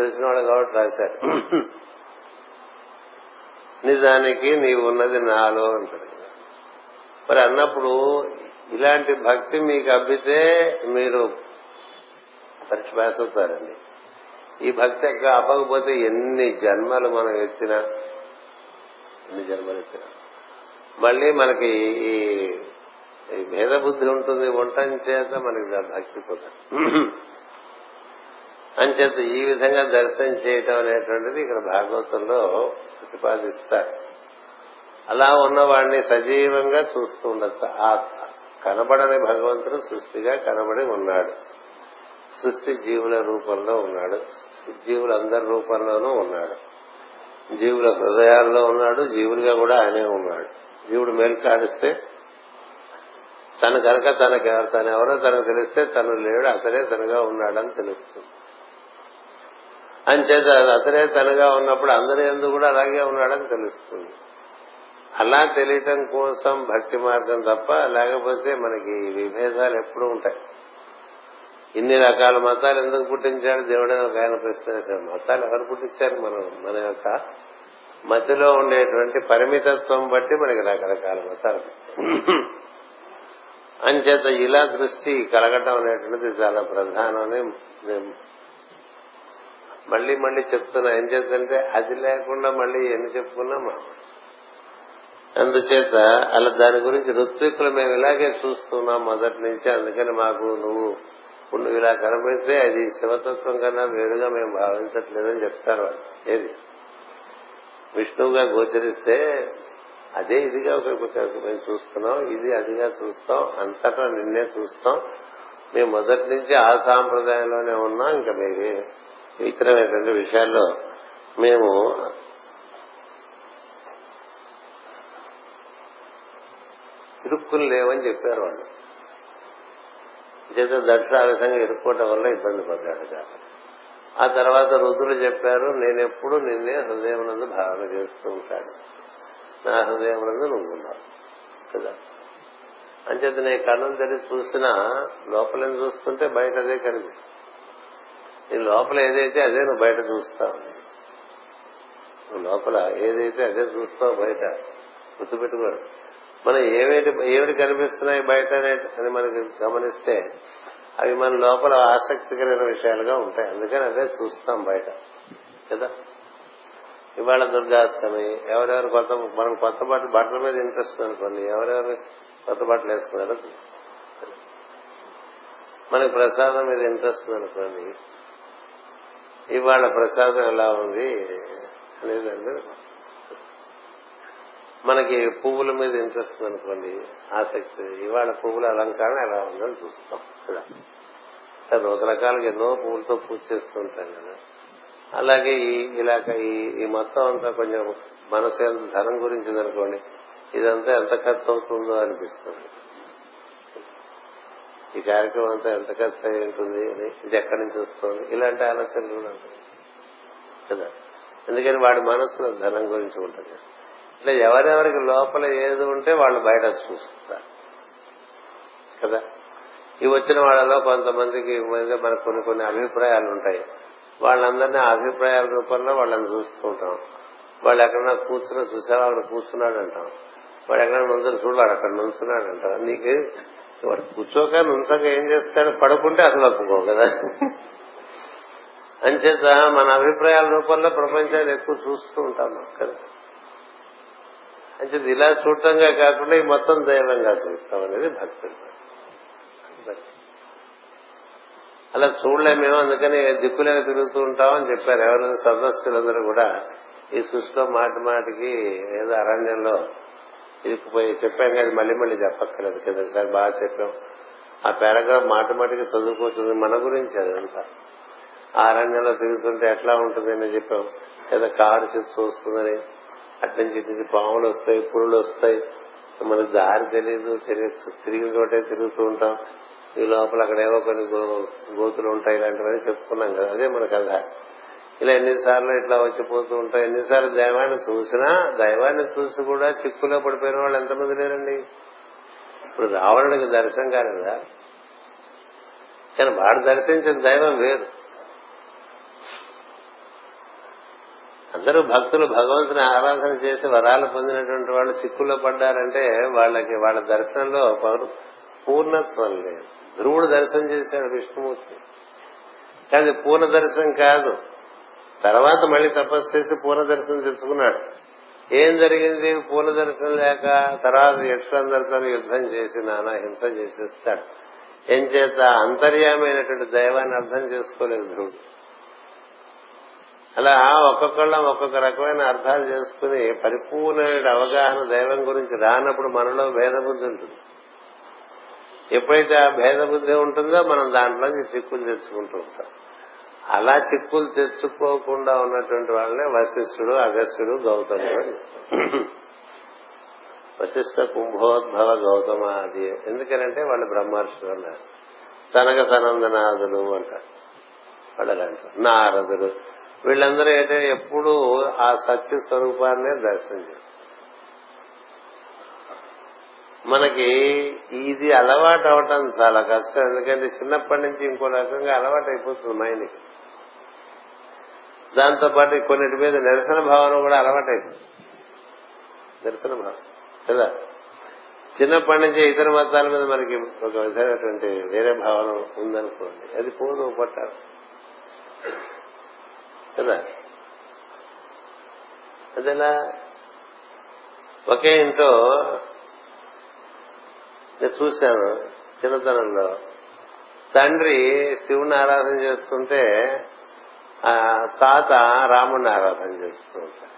తెలిసిన వాడు కాబట్టి రాశారు. నిజానికి నీవు ఉన్నది నాలో అంటాడు కదా. మరి అన్నప్పుడు ఇలాంటి భక్తి మీకు అబ్బితే మీరు పరీక్ష పాస్ అవుతారండి. ఈ భక్తి ఎక్క అవ్వకపోతే ఎన్ని జన్మలు మనం ఎత్తినా ఎన్ని జన్మలు ఎత్తినా మళ్ళీ మనకి ఈ భేద బుద్ధి ఉంటుంది. ఉండటం చేత మనకి భక్తి పోతాం. అంచేత ఈ విధంగా దర్శనం చేయటం అనేటువంటిది ఇక్కడ భాగవతంలో ప్రతిపాదిస్తారు. అలా ఉన్నవాడిని సజీవంగా చూస్తూ ఉండొచ్చు. ఆ కనబడని భగవంతుడు సృష్టిగా కనబడి ఉన్నాడు, సృష్టి జీవుల రూపంలో ఉన్నాడు, జీవులందరి రూపంలోనూ ఉన్నాడు, జీవుల హృదయాల్లో ఉన్నాడు, జీవులుగా కూడా ఆయనే ఉన్నాడు. జీవుడు మేలు కాడిస్తే తను కనుక తనకి తను ఎవరో తనకు తెలిస్తే తను లేడు, అతనే తనగా ఉన్నాడని తెలుస్తుంది. అంచేత అతనే తనగా ఉన్నప్పుడు అందరి యందు కూడా అలాగే ఉన్నాడని తెలుస్తుంది. అలా తెలియటం కోసం భక్తి మార్గం తప్ప, లేకపోతే మనకి విభేదాలు ఎప్పుడూ ఉంటాయి. ఇన్ని రకాల మతాలు ఎందుకు పుట్టించాడు దేవుడని ఒక ఆయన ప్రశ్నించాడు. మతాలు ఎవరు పుట్టించారు? మనం మన యొక్క మతిలో ఉండేటువంటి పరిమితత్వం బట్టి మనకి రకరకాల మతాలు. అంచేత ఇలా దృష్టి కలగటం అనేటువంటిది చాలా ప్రధానమని మళ్లీ మళ్లీ చెప్తున్నా. ఏం చేద్దంటే అది లేకుండా మళ్లీ ఎన్ని చెప్పుకున్నా మా. అందుచేత అలా దాని గురించి ఋత్వికులు మేము ఇలాగే చూస్తున్నాం మొదటి నుంచి. అందుకని మాకు నువ్వు నువ్వు ఇలా కనబడితే అది శివతత్వం కన్నా వేరుగా మేము భావించట్లేదని చెప్తారు. ఏది విష్ణువుగా గోచరిస్తే అదే ఇదిగా ఒకరికి మేము చూస్తున్నాం, ఇది అదిగా చూస్తాం, అంతటా నిన్నే చూస్తాం. మేము మొదటి నుంచి ఆ సాంప్రదాయంలోనే ఉన్నాం. ఇంకా మీరే ఇతరమైనటువంటి విషయాల్లో మేము ఇరుక్కులు లేవని చెప్పారు వాళ్ళు. చేత దక్షిణ ఆ విధంగా ఇరుక్కోవటం వల్ల ఇబ్బంది పడ్డాడు కాబట్టి. ఆ తర్వాత రుద్రులు చెప్పారు, నేనెప్పుడు నిన్నే హృదయం నందు భావన చేస్తూ ఉంటాను, నా హృదయం నందు నువ్వు ఉన్నావు కదా. అంచేత నేను కన్నును తెలిసి చూసినా లోపలని చూస్తుంటే బయట అదే కనిపిస్తుంది. నీ లోపల ఏదైతే అదే నువ్వు బయట చూస్తావు, నువ్వు లోపల ఏదైతే అదే చూస్తావు బయట. గుర్తుపెట్టుకోడు. మనం ఏమిటి ఏమిటి కనిపిస్తున్నాయి బయట అని మనకి గమనిస్తే అవి మన లోపల ఆసక్తికరమైన విషయాలుగా ఉంటాయి. అందుకని అదే చూస్తాం బయట కదా. ఇవాళ దుర్గాష్టమి, ఎవరెవరు కొత్త మనం కొత్త బట్టలు బట్టల మీద ఇంట్రెస్ట్ అనుకోండి, ఎవరెవరు కొత్త బట్టలు వేసుకున్నారో చూస్తాం. మనకి ప్రసాదం మీద ఇంట్రెస్ట్ అనుకోండి, ఇవాళ ప్రసాదం ఎలా ఉంది అనేది అందరూ. మనకి పువ్వుల మీద ఇంట్రెస్ట్ అనుకోండి, ఆసక్తి, ఇవాళ పువ్వుల అలంకరణ ఎలా ఉందని చూస్తాం కదా. రోజు రకాలుగా ఎన్నో పువ్వులతో పూజ చేస్తుంటాం కదా. అలాగే ఈ ఇలాక ఈ మొత్తం అంతా కొంచెం మనసు ఎంత ధనం గురించింది అనుకోండి, ఇదంతా ఎంత ఖర్చు అవుతుందో అనిపిస్తుంది. ఈ కార్యక్రమం అంతా ఎంత ఖర్చు అయి ఉంటుంది అని, ఇది ఎక్కడి నుంచి వస్తుంది, ఇలాంటి ఆలోచనలు కూడా ఉంటాయి కదా. ఎందుకని వాడి మనసులో ధనం గురించి ఉంటుంది. ఇట్లా ఎవరెవరికి లోపల ఏది ఉంటే వాళ్ళు బయట చూస్తారు కదా. ఇవి వచ్చిన వాళ్ళలో కొంతమందికి మనకు కొన్ని కొన్ని అభిప్రాయాలు ఉంటాయి. వాళ్ళందరినీ ఆ అభిప్రాయాల రూపంలో వాళ్ళని చూస్తూ ఉంటాం. వాళ్ళు ఎక్కడన్నా కూర్చున్నా చూసావా అక్కడ కూర్చున్నాడు అంటాం, వాడు ఎక్కడైనా నుంచొని చూడాడు అక్కడ నుంచున్నాడు అంటాం. నీకు వాడు కూర్చోక నుంచోక ఏం చేస్తాడు, పడుకుంటే అసలు ఒప్పుకో కదా. అంచేత మన అభిప్రాయాల రూపంలో ప్రపంచాన్ని ఎక్కువ చూస్తూ ఉంటాం కదా. అంచేత ఇలా చూడటంగా కాకుండా ఈ మొత్తం దైవంగా చూస్తాం అనేది భక్తులు. అలా చూడలేమేమో, అందుకని దిక్కులే తిరుగుతూ ఉంటామని చెప్పారు ఎవరైనా సదస్సులందరూ కూడా. ఈ సృష్టిలో మాటి మాటికి ఏదో అరణ్యంలో ఇరికిపోయి చెప్పాం కానీ మళ్ళీ మళ్ళీ చెప్పక్కర్లేదు కదా, సార్ బాగా చెప్పాం. ఆ పారాగ్రాఫ్ మాటి మాటికి చదువుకోవచ్చు, మన గురించి అదంతా. ఆ అరణ్యంలో తిరుగుతుంటే ఎట్లా ఉంటుంది అని చెప్పాం లేదా, కారు చెట్టు వస్తుందని, అట్నుంచి ఇటు పాములు వస్తాయి, పురులు వస్తాయి, మనకు దారి తెలియదు, తిరిగిన చోటే తిరుగుతూ ఉంటాం. ఈ లోపల అక్కడేవో కొన్ని గోతులు ఉంటాయి, ఇలాంటివన్నీ చెప్పుకున్నాం కదా, అదే మన కథ. ఇలా ఎన్నిసార్లు ఇట్లా వచ్చిపోతూ ఉంటాయి. ఎన్నిసార్లు దైవాన్ని చూసినా దైవాన్ని చూసి కూడా చిక్కులో పడిపోయిన వాళ్ళు ఎంతమంది లేరండి. ఇప్పుడు రావణుడికి దర్శనం కాలేదా, కానీ వాడు దర్శించిన దైవం వేరు. అందరూ భక్తులు భగవంతుని ఆరాధన చేసి వరాలు పొందినటువంటి వాళ్ళు చిక్కులో పడ్డారంటే వాళ్ళకి వాళ్ళ దర్శనంలో పూర్ణత్వం లేదు. ధ్రువుడు దర్శనం చేశాడు విష్ణుమూర్తి, కానీ పూర్ణ దర్శనం కాదు. తర్వాత మళ్ళీ తపస్సు చేసి పూర్ణ దర్శనం తెచ్చుకున్నాడు. ఏం జరిగింది, పూర్ణ దర్శనం లేక తర్వాత యక్షులందరితో యుద్ధం చేసి నానా హింస చేసేస్తాడు. ఏం చేత అంతర్యామైనటువంటి దైవాన్ని అర్థం చేసుకోలేదు ధ్రువుడు. అలా ఒక్కొక్కళ్ళం ఒక్కొక్క రకమైన అర్థాలు చేసుకుని పరిపూర్ణమైన అవగాహన దైవం గురించి రానప్పుడు మనలో భేదబుద్ధి ఉంటుంది. ఎప్పుడైతే ఆ భేదబుద్ధి ఉంటుందో మనం దాంట్లోంచి చిక్కులు తెచ్చుకుంటూ ఉంటాం. అలా చిక్కులు తెచ్చుకోకుండా ఉన్నటువంటి వాళ్ళనే వశిష్ఠుడు, అగస్త్యుడు, గౌతముడు. వశిష్ఠ కుంభోద్భవ గౌతమ ఆది. ఎందుకనంటే వాళ్ళు బ్రహ్మర్షులు అన్నారు, సనక సనందనాథులు అంటారు వాళ్ళు, అంటారు నారదులు. వీళ్ళందరూ ఏంటంటే ఎప్పుడు ఆ సత్య స్వరూపాన్నే దర్శనం చేస్తారు. మనకి ఇది అలవాటు అవటం చాలా కష్టం. ఎందుకంటే చిన్నప్పటి నుంచి ఇంకో రకంగా అలవాటు అయిపోతుంది మైండ్కి. దాంతో పాటు కొన్నిటి మీద నిరసన భావన కూడా అలవాటు అయిపోతుంది. నిరసన భావన కదా, చిన్నప్పటి నుంచి ఇతర మతాల మీద మనకి ఒక విధమైనటువంటి వేరే భావన ఉందనుకోండి, అది పోదు పట్టారు కదా. అదేలా ఒకే ఇంట్లో నేను చూశాను చిన్నతనంలో, తండ్రి శివుని ఆరాధన చేస్తుంటే ఆ తాత రాముడిని ఆరాధన చేస్తూ ఉంటాడు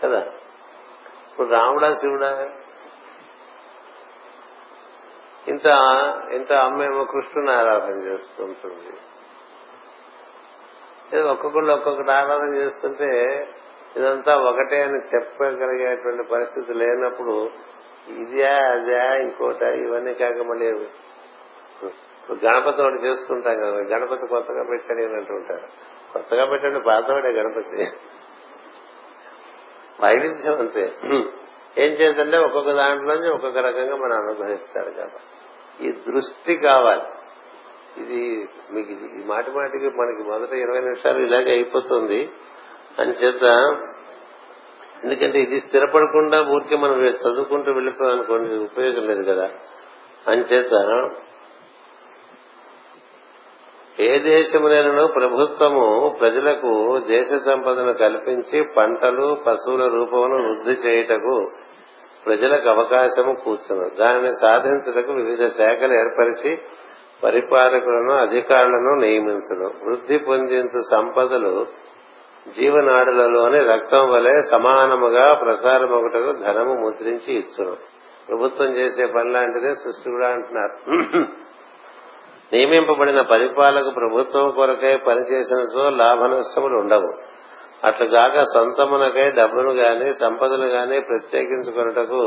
కదా. ఇప్పుడు రాముడా శివుడా? ఇంత ఇంత అమ్మేమో కృష్ణుని ఆరాధన చేస్తుంటుంది. ఒక్కొక్కళ్ళు ఒక్కొక్కటి ఆరాధన చేస్తుంటే ఇదంతా ఒకటే అని చెప్పగలిగేటువంటి పరిస్థితి లేనప్పుడు ఇదే అదే ఇంకోట ఇవన్నీ కాక మళ్ళీ గణపతి ఒకటి చేస్తుంటాం కదా. గణపతి కొత్తగా పెట్టాడు అంటూ ఉంటారు. కొత్తగా పెట్టండి, పాతవాడే గణపతి. వైవిధ్యం అంతే. ఏం చేద్దంటే ఒక్కొక్క దాంట్లోంచి ఒక్కొక్క రకంగా మనం అనుగ్రహిస్తారు కదా. ఈ దృష్టి కావాలి. ఇది మీకు ఈ మాటి మాటికి మనకి మొదట ఇరవై నిమిషాలు ఇలాగే అయిపోతుంది. అంచేత ఎందుకంటే ఇది స్థిరపడకుండా ఊరికే మనం చదువుకుంటూ వెళ్ళిపోయామనుకోండి ఉపయోగం లేదు కదా. అంచేత ఏ దేశమునైనను ప్రభుత్వము ప్రజలకు దేశ సంపదను కల్పించి పంటలు పశువుల రూపమును వృద్ధి చేయుటకు ప్రజలకు అవకాశము కూర్చును. దానిని సాధించుటకు వివిధ శాఖలు ఏర్పరిచి పరిపాలకులను అధికారులను నియమించును. వృద్ధి పొందించు సంపదలు జీవనాడులలోని రక్తం వలె సమానముగా ప్రసారమొకటకు ధనము ముద్రించి ఇచ్చును. ప్రభుత్వం చేసే పని లాంటిదే సృష్టి కూడా అంటున్నారు. నియమింపబడిన పరిపాలక ప్రభుత్వం కొరకై పనిచేసినచో లాభ నష్టములు ఉండవు. అట్లుగాక సొంతమునకై డబ్బును గాని సంపదను గాని ప్రత్యేకించుకున్నటకు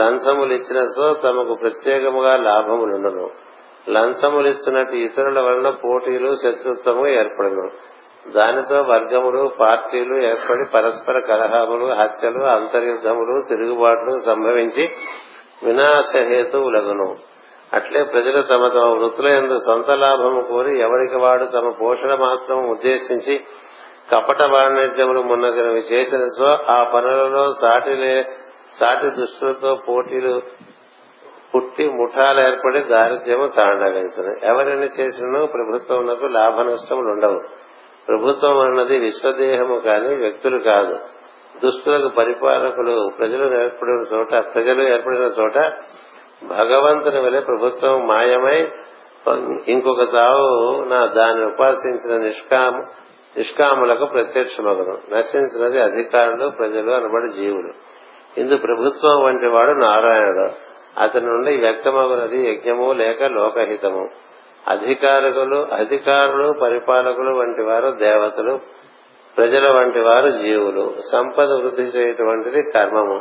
లంచములు ఇచ్చినచో తమకు ప్రత్యేకముగా లాభములుండను. లంచములిస్తున్నట్టు ఇతరుల వలన పోటీలు శత్రుత్వము ఏర్పడను. దానితో వర్గములు పార్టీలు ఏర్పడి పరస్పర కలహాములు హత్యలు అంతర్యుద్ధములు తిరుగుబాట్లు సంభవించి వినాశహేతువులగును. అట్లే ప్రజలు తమ తమ వృత్తుల యందు సొంత లాభము కోరి ఎవరికి వాడు తమ పోషణ మాత్రం ఉద్దేశించి కపట వాణిజ్యములు మున్నగునవి చేసినచో ఆ పనులలో సాటి సాటి దుష్టులతో పోటీలు పుట్టి ముఠాలు ఏర్పడి దారిద్ర్యము తాండవించును. ఎవరైనా చేసినను ప్రభుత్వమునకు లాభ నష్టములు ఉండవు. ప్రభుత్వం అన్నది విశ్వదేహము కాని వ్యక్తులు కాదు. దుష్టులకు పరిపాలకులు ప్రజలు ఏర్పడిన చోట ప్రజలు ఏర్పడిన చోట భగవంతుని వలె ప్రభుత్వం మాయమై ఇంకొక తావు నా దాన్ని ఉపాసించిన నిష్కామ నిష్కాములకు ప్రత్యక్షమగును. నశించినది అధికారులు ప్రజలు అనబడి జీవులు. ఇందు ప్రభుత్వం వంటి వాడు నారాయణుడు. అతని నుండి వ్యక్తమగునది యజ్ఞము లేక లోకహితము. అధికారులు అధికారులు పరిపాలకులు వంటి వారు దేవతలు. ప్రజల వంటి వారు జీవులు. సంపద వృద్ధి చేయటువంటిది కర్మము.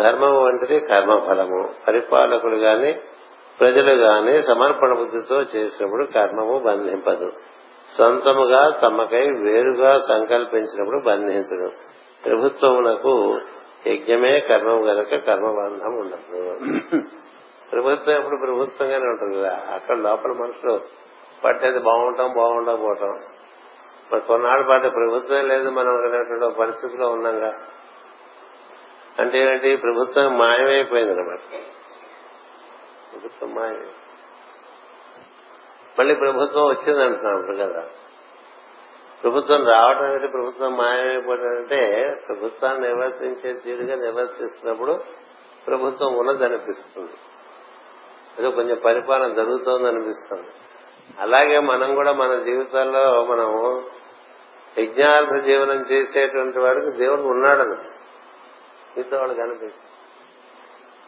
ధర్మము వంటిది కర్మఫలము. పరిపాలకులు గాని ప్రజలు గాని సమర్పణ బుద్ధితో చేసినప్పుడు కర్మము బంధింపదు. సొంతముగా తమకై వేరుగా సంకల్పించినప్పుడు బంధించదు. ప్రభుత్వమునకు యజ్ఞమే కర్మము గనక కర్మబంధం ఉండదు. ప్రభుత్వం ఎప్పుడు ప్రభుత్వంగానే ఉంటుంది కదా. అక్కడ లోపల మనుషులు పట్టేది బాగుంటాం బాగుండకపోవటం. మరి కొన్నాళ్ళ పాటు ప్రభుత్వం లేదు మనం అనేటువంటి పరిస్థితిలో ఉన్నాగా. అంటే ఏంటి, ప్రభుత్వం మాయమైపోయింది అనమాట. ప్రభుత్వం మాయమే. మళ్ళీ ప్రభుత్వం వచ్చింది అంటున్నాం ఇప్పుడు కదా. ప్రభుత్వం రావటం ఏంటి, ప్రభుత్వం మాయమైపోవడం అంటే ప్రభుత్వాన్ని నిర్వర్తించే తీరుగా నిర్వర్తిస్తున్నప్పుడు ప్రభుత్వం ఉన్నదనిపిస్తుంది. ఏదో కొంచెం పరిపాలన జరుగుతోంది అనిపిస్తుంది. అలాగే మనం కూడా మన జీవితాల్లో మనము యజ్ఞార్థ జీవనం చేసేటువంటి వాడికి దేవుడు ఉన్నాడు అనిపిస్తుంది. మిగతా వాళ్ళకి అనిపిస్తుంది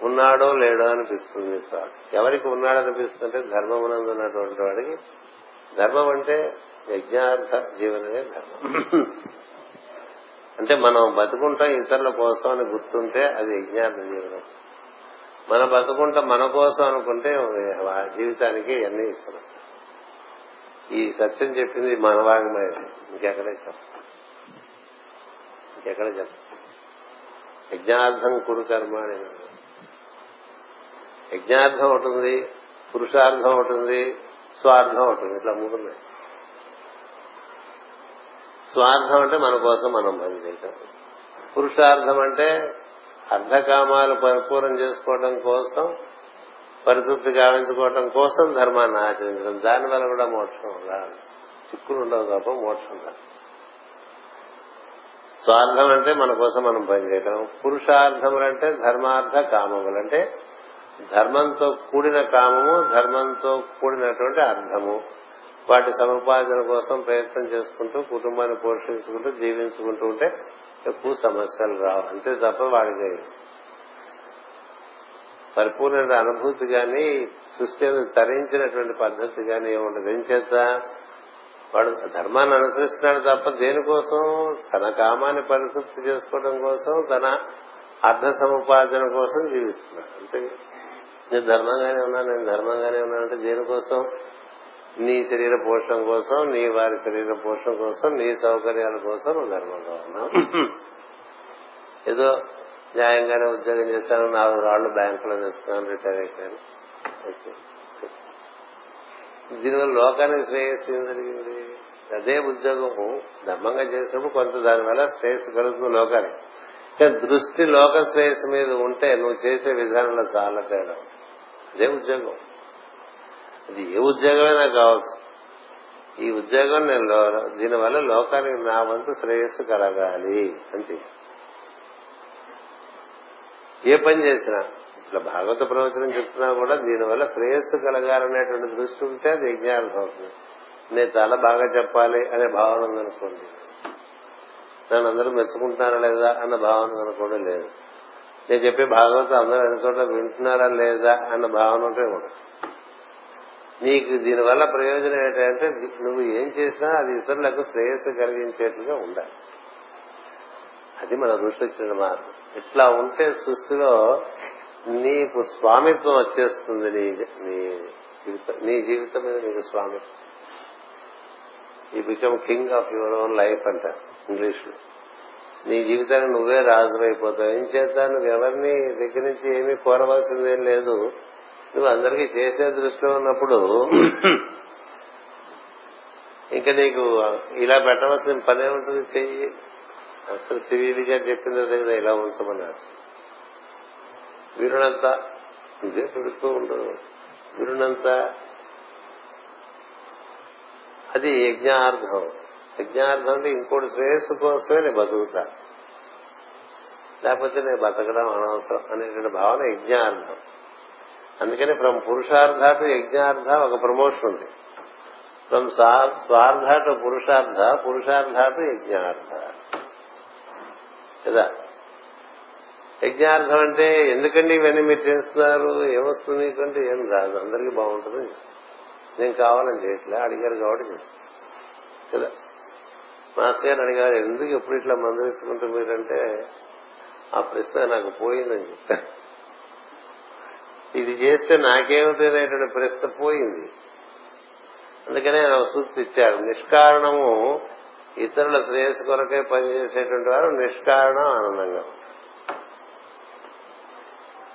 ఉన్నాడో లేడో అనిపిస్తుంది. మిగతా వాడు ఎవరికి ఉన్నాడు అనిపిస్తుంటే ధర్మమునందు ఉన్నటువంటి వాడికి. ధర్మం అంటే యజ్ఞార్థ జీవనమే ధర్మం. అంటే మనం బతుకుంటాం ఇతరుల కోసం అని గుర్తుంటే అది యజ్ఞార్థ జీవనం. మనం బతుకుంటా మన కోసం అనుకుంటే జీవితానికి అన్ని ఇస్తున్నాం. ఈ సత్యం చెప్పింది మనవాంగ్మయ. ఇంకెక్కడే చెప్తాం ఇంకెక్కడే చెప్తాం యజ్ఞార్థం కురు కర్మ అని. యజ్ఞార్థం ఉంటుంది, పురుషార్థం ఉంటుంది, స్వార్థం ఉంటుంది. ఇట్లా మూడు ఉన్నాయి. స్వార్థం అంటే మన కోసం మనం పని చేయటం. పురుషార్థం అంటే అర్ధకామాలు పరిపూర్ణం చేసుకోవడం కోసం పరితృప్తి గావించుకోవడం కోసం ధర్మాన్ని ఆచరించడం. దానివల్ల కూడా మోక్షం రాదు. చిక్కులు ఉండవు తప్ప మోక్షం రాదు. స్వార్థం అంటే మన కోసం మనం పనిచేయడం. పురుషార్థములు అంటే ధర్మార్థ కామములు. అంటే ధర్మంతో కూడిన కామము ధర్మంతో కూడినటువంటి అర్థము. వాటి సముపార్జన కోసం ప్రయత్నం చేసుకుంటూ కుటుంబాన్ని పోషించుకుంటూ జీవించుకుంటూ ఉంటే ఎక్కువ సమస్యలు రావు. అంతే తప్ప వాడికి పరిపూర్ణ అనుభూతి గాని సృష్టి తరించినటువంటి పద్ధతి గాని ఏముండదు. ఏం చేత వాడు ధర్మాన్ని అనుసరిస్తున్నాడు తప్ప దేనికోసం, తన కామాన్ని పరితృప్తి చేసుకోవడం కోసం తన అర్థ సముపార్జన కోసం జీవిస్తున్నాడు. అంతే. నేను ధర్మంగానే ఉన్నాను నేను ధర్మంగానే ఉన్నానంటే దేనికోసం, నీ శరీర పోషణ కోసం నీ వారి శరీర పోషణ కోసం నీ సౌకర్యాల కోసం నువ్వు ధర్మంగా ఉన్నావు. ఏదో న్యాయంగానే ఉద్యోగం చేశాను, నాలుగు రాళ్లు బ్యాంకులో వేసుకున్నాను, రిటైర్ అయిపోయాను. దీనివల్ల లోకానికి శ్రేయస్సు ఏం జరిగింది? అదే ఉద్యోగము ధర్మంగా చేసినప్పుడు కొంత దానివల్ల శ్రేయస్సు కలుగుతుంది లోకానికి. దృష్టి లోక శ్రేయస్సు మీద ఉంటే నువ్వు చేసే విధానంలో చాలా తేడా. అదే ఉద్యోగం. అది ఏ ఉద్యోగమైనా కావచ్చు. ఈ ఉద్యోగం నేను దీనివల్ల లోకానికి నా వంతు శ్రేయస్సు కలగాలి అని చెప్పి ఏ పని చేసినా ఇట్లా భాగవత ప్రవచనం చెప్తున్నా కూడా దీనివల్ల శ్రేయస్సు కలగాలనేటువంటి దృష్టి ఉంటే అది యజ్ఞానం అవుతుంది. నేను చాలా బాగా చెప్పాలి అనే భావన ఉందనుకోండి, నన్ను అందరూ మెచ్చుకుంటున్నారా లేదా అన్న భావన ఉందనుకోండి, లేదు. నేను చెప్పే భాగవతం అందరూ అన్ని చోట్ల వింటున్నారా లేదా అన్న భావన ఉంటే ఉండదు. నీకు దీనివల్ల ప్రయోజనం ఏంటంటే నువ్వు ఏం చేసినా అది ఇతరులకు శ్రేయస్సు కలిగించేట్లుగా ఉండాలి. అది మన దృష్టి వచ్చిన మార్గం. ఇట్లా ఉంటే సృష్టిలో నీకు స్వామిత్వం వచ్చేస్తుంది. నీ నీ జీవితం నీ జీవితం మీద నీకు స్వామిత్వం. You become king of your own life అంట ఇంగ్లీష్ లో. నీ జీవితానికి నువ్వే రాజు అయిపోతావు. ఏం చేద్దా నువ్వు ఎవరిని దగ్గర నుంచి ఏమీ కోరవలసిందేం లేదు. నువ్వు అందరికీ చేసే దృష్టిలో ఉన్నప్పుడు ఇంకా నీకు ఇలా పెట్టవలసిన పనే ఉంటుంది. చెయ్యి అసలు సివిలిగా చెప్పిన దగ్గర ఇలా ఉంచమన్నారు. వీరునంత ఇదే పెడుతూ ఉండదు. వీరునంత అది యజ్ఞార్థం. యజ్ఞార్థం అంటే ఇంకోటి శ్రేయస్సు కోసమే నేను బతుకుతా, లేకపోతే నేను బతకడం అనవసరం అనేటువంటి భావన యజ్ఞార్థం. అందుకని ఫ్రమ్ పురుషార్థ టు యజ్ఞార్థ ఒక ప్రమోషన్ ఉంది. ఫ్రమ్ స్వార్థ టు పురుషార్థ, పురుషార్థ టు యజ్ఞార్థ కదా. యజ్ఞార్థం అంటే ఎందుకండి ఇవన్నీ మీరు చేస్తున్నారు, ఏమొస్తుంది మీకంటే? ఏం రాదు, అందరికీ బాగుంటుంది. నేను కావాలని చేయట్లే, అడిగారు కాబట్టి చేస్తాను కదా. మాస్టర్ గారు అడిగారు, ఎందుకు ఎప్పుడు ఇట్లా మందలించుకుంటారు మీరంటే, ఆ ప్రశ్న నాకు పోయిందని చెప్పారు. ఇది చేస్తే నాకేమిటనేటువంటి ప్రశ్న పోయింది. అందుకనే సూక్తి ఇచ్చారు, నిష్కారణము ఇతరుల శ్రేయస్సు కొరకే పనిచేసేటువంటి వారు నిష్కారణం ఆనందంగా.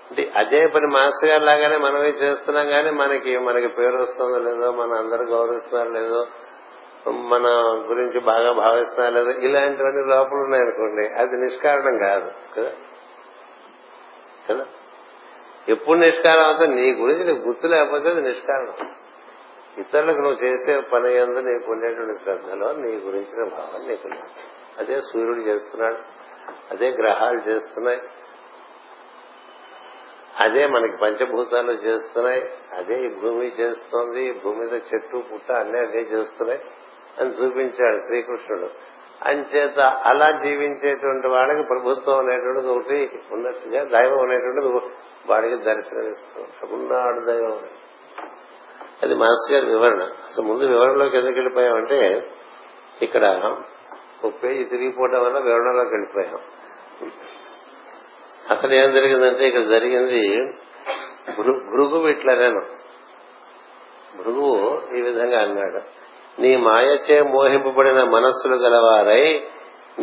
అంటే అదే పని మాస్టర్ గారి లాగానే మనమే చేస్తున్నాం, కానీ మనకి మనకి పేరు వస్తుందో లేదో, మన అందరూ గౌరవిస్తున్నారో లేదో, మన గురించి బాగా భావిస్తున్నారో లేదో, ఇలాంటివన్నీ లోపల ఉన్నాయనుకోండి, అది నిష్కారణం కాదు కదా కదా. ఎప్పుడు నిష్కారం అవుతా నీ గురించి నీకు గుర్తు లేకపోతే అది నిష్కారణం. ఇతరులకు నువ్వు చేసే పని యందు నీకు ఉండేటువంటి శ్రద్ధలో నీ గురించిన భావం నీకు. అదే సూర్యుడు చేస్తున్నాడు, అదే గ్రహాలు చేస్తున్నాయి, అదే మనకి పంచభూతాలు చేస్తున్నాయి, అదే ఈ భూమి చేస్తోంది, భూమి మీద చెట్టు పుట్ట అన్నీ అదే చేస్తున్నాయి అని చూపించాడు శ్రీకృష్ణుడు. అంచేత అలా జీవించేటువంటి వాళ్ళకి ప్రభుత్వం అనేటువంటిది ఒకటి ఉన్నట్టుగా దైవం అనేటువంటిది వాడికి దర్శనమిస్తుంది. ఉన్నాడు దైవం అని. అది మాస్టర్ గారి వివరణ. అసలు ముందు వివరణలోకి ఎందుకు వెళ్ళిపోయామంటే, ఇక్కడ ఒక పేజీ తిరిగిపోవడం వల్ల వివరణలోకి వెళ్ళిపోయాం. అసలు ఏం జరిగిందంటే, ఇక్కడ జరిగింది భృగు ఇట్లా నేను భృగు ఈ విధంగా అన్నాడు, నీ మాయచే మోహింపబడిన మనస్సులు గలవారై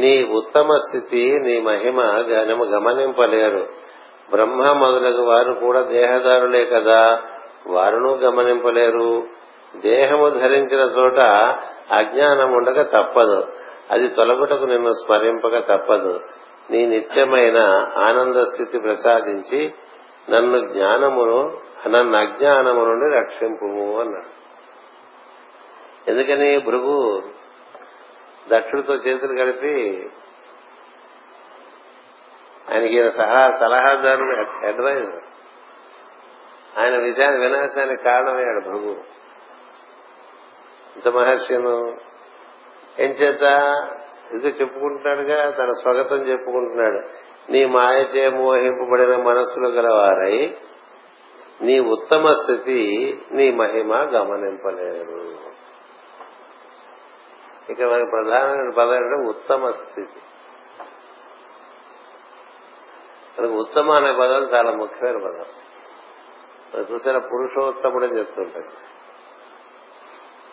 నీ ఉత్తమ స్థితి నీ మహిమ గమనింపలేరు. బ్రహ్మ మొదలగు వారు కూడా దేహదారులే కదా, వారును గమనింపలేరు. దేహము ధరించిన చోట అజ్ఞానం ఉండక తప్పదు, అది తొలగుటకు నిన్ను స్మరింపక తప్పదు. నీ నిత్యమైన ఆనంద స్థితి ప్రసాదించి నన్ను జ్ఞానమును నన్ను అజ్ఞానము నుండి రక్షింపుము అన్నాడు. ఎందుకని భృగు దక్షుడితో చేతులు కలిపి ఆయనకి సహా సలహాదారుడు, అడ్వైజర్, ఆయన విషయాన్ని వినాశానికి కారణమయ్యాడు భృగు. ఇంత మహర్షిను ఏం చేత ఇది చెప్పుకుంటున్నాడుగా, తన స్వాగతం చెప్పుకుంటున్నాడు. నీ మాయచే మోహింపబడిన మనస్సులు గలవారై నీ ఉత్తమ స్థితి నీ మహిమ గమనింపలేరు. ఇక్కడ మనకి ప్రధానమైన పదం ఏంటంటే ఉత్తమ స్థితి. మనకు ఉత్తమ అనే పదం చాలా ముఖ్యమైన పదం. మనం చూసిన పురుషోత్తముడు అని చెప్తుంటాడు.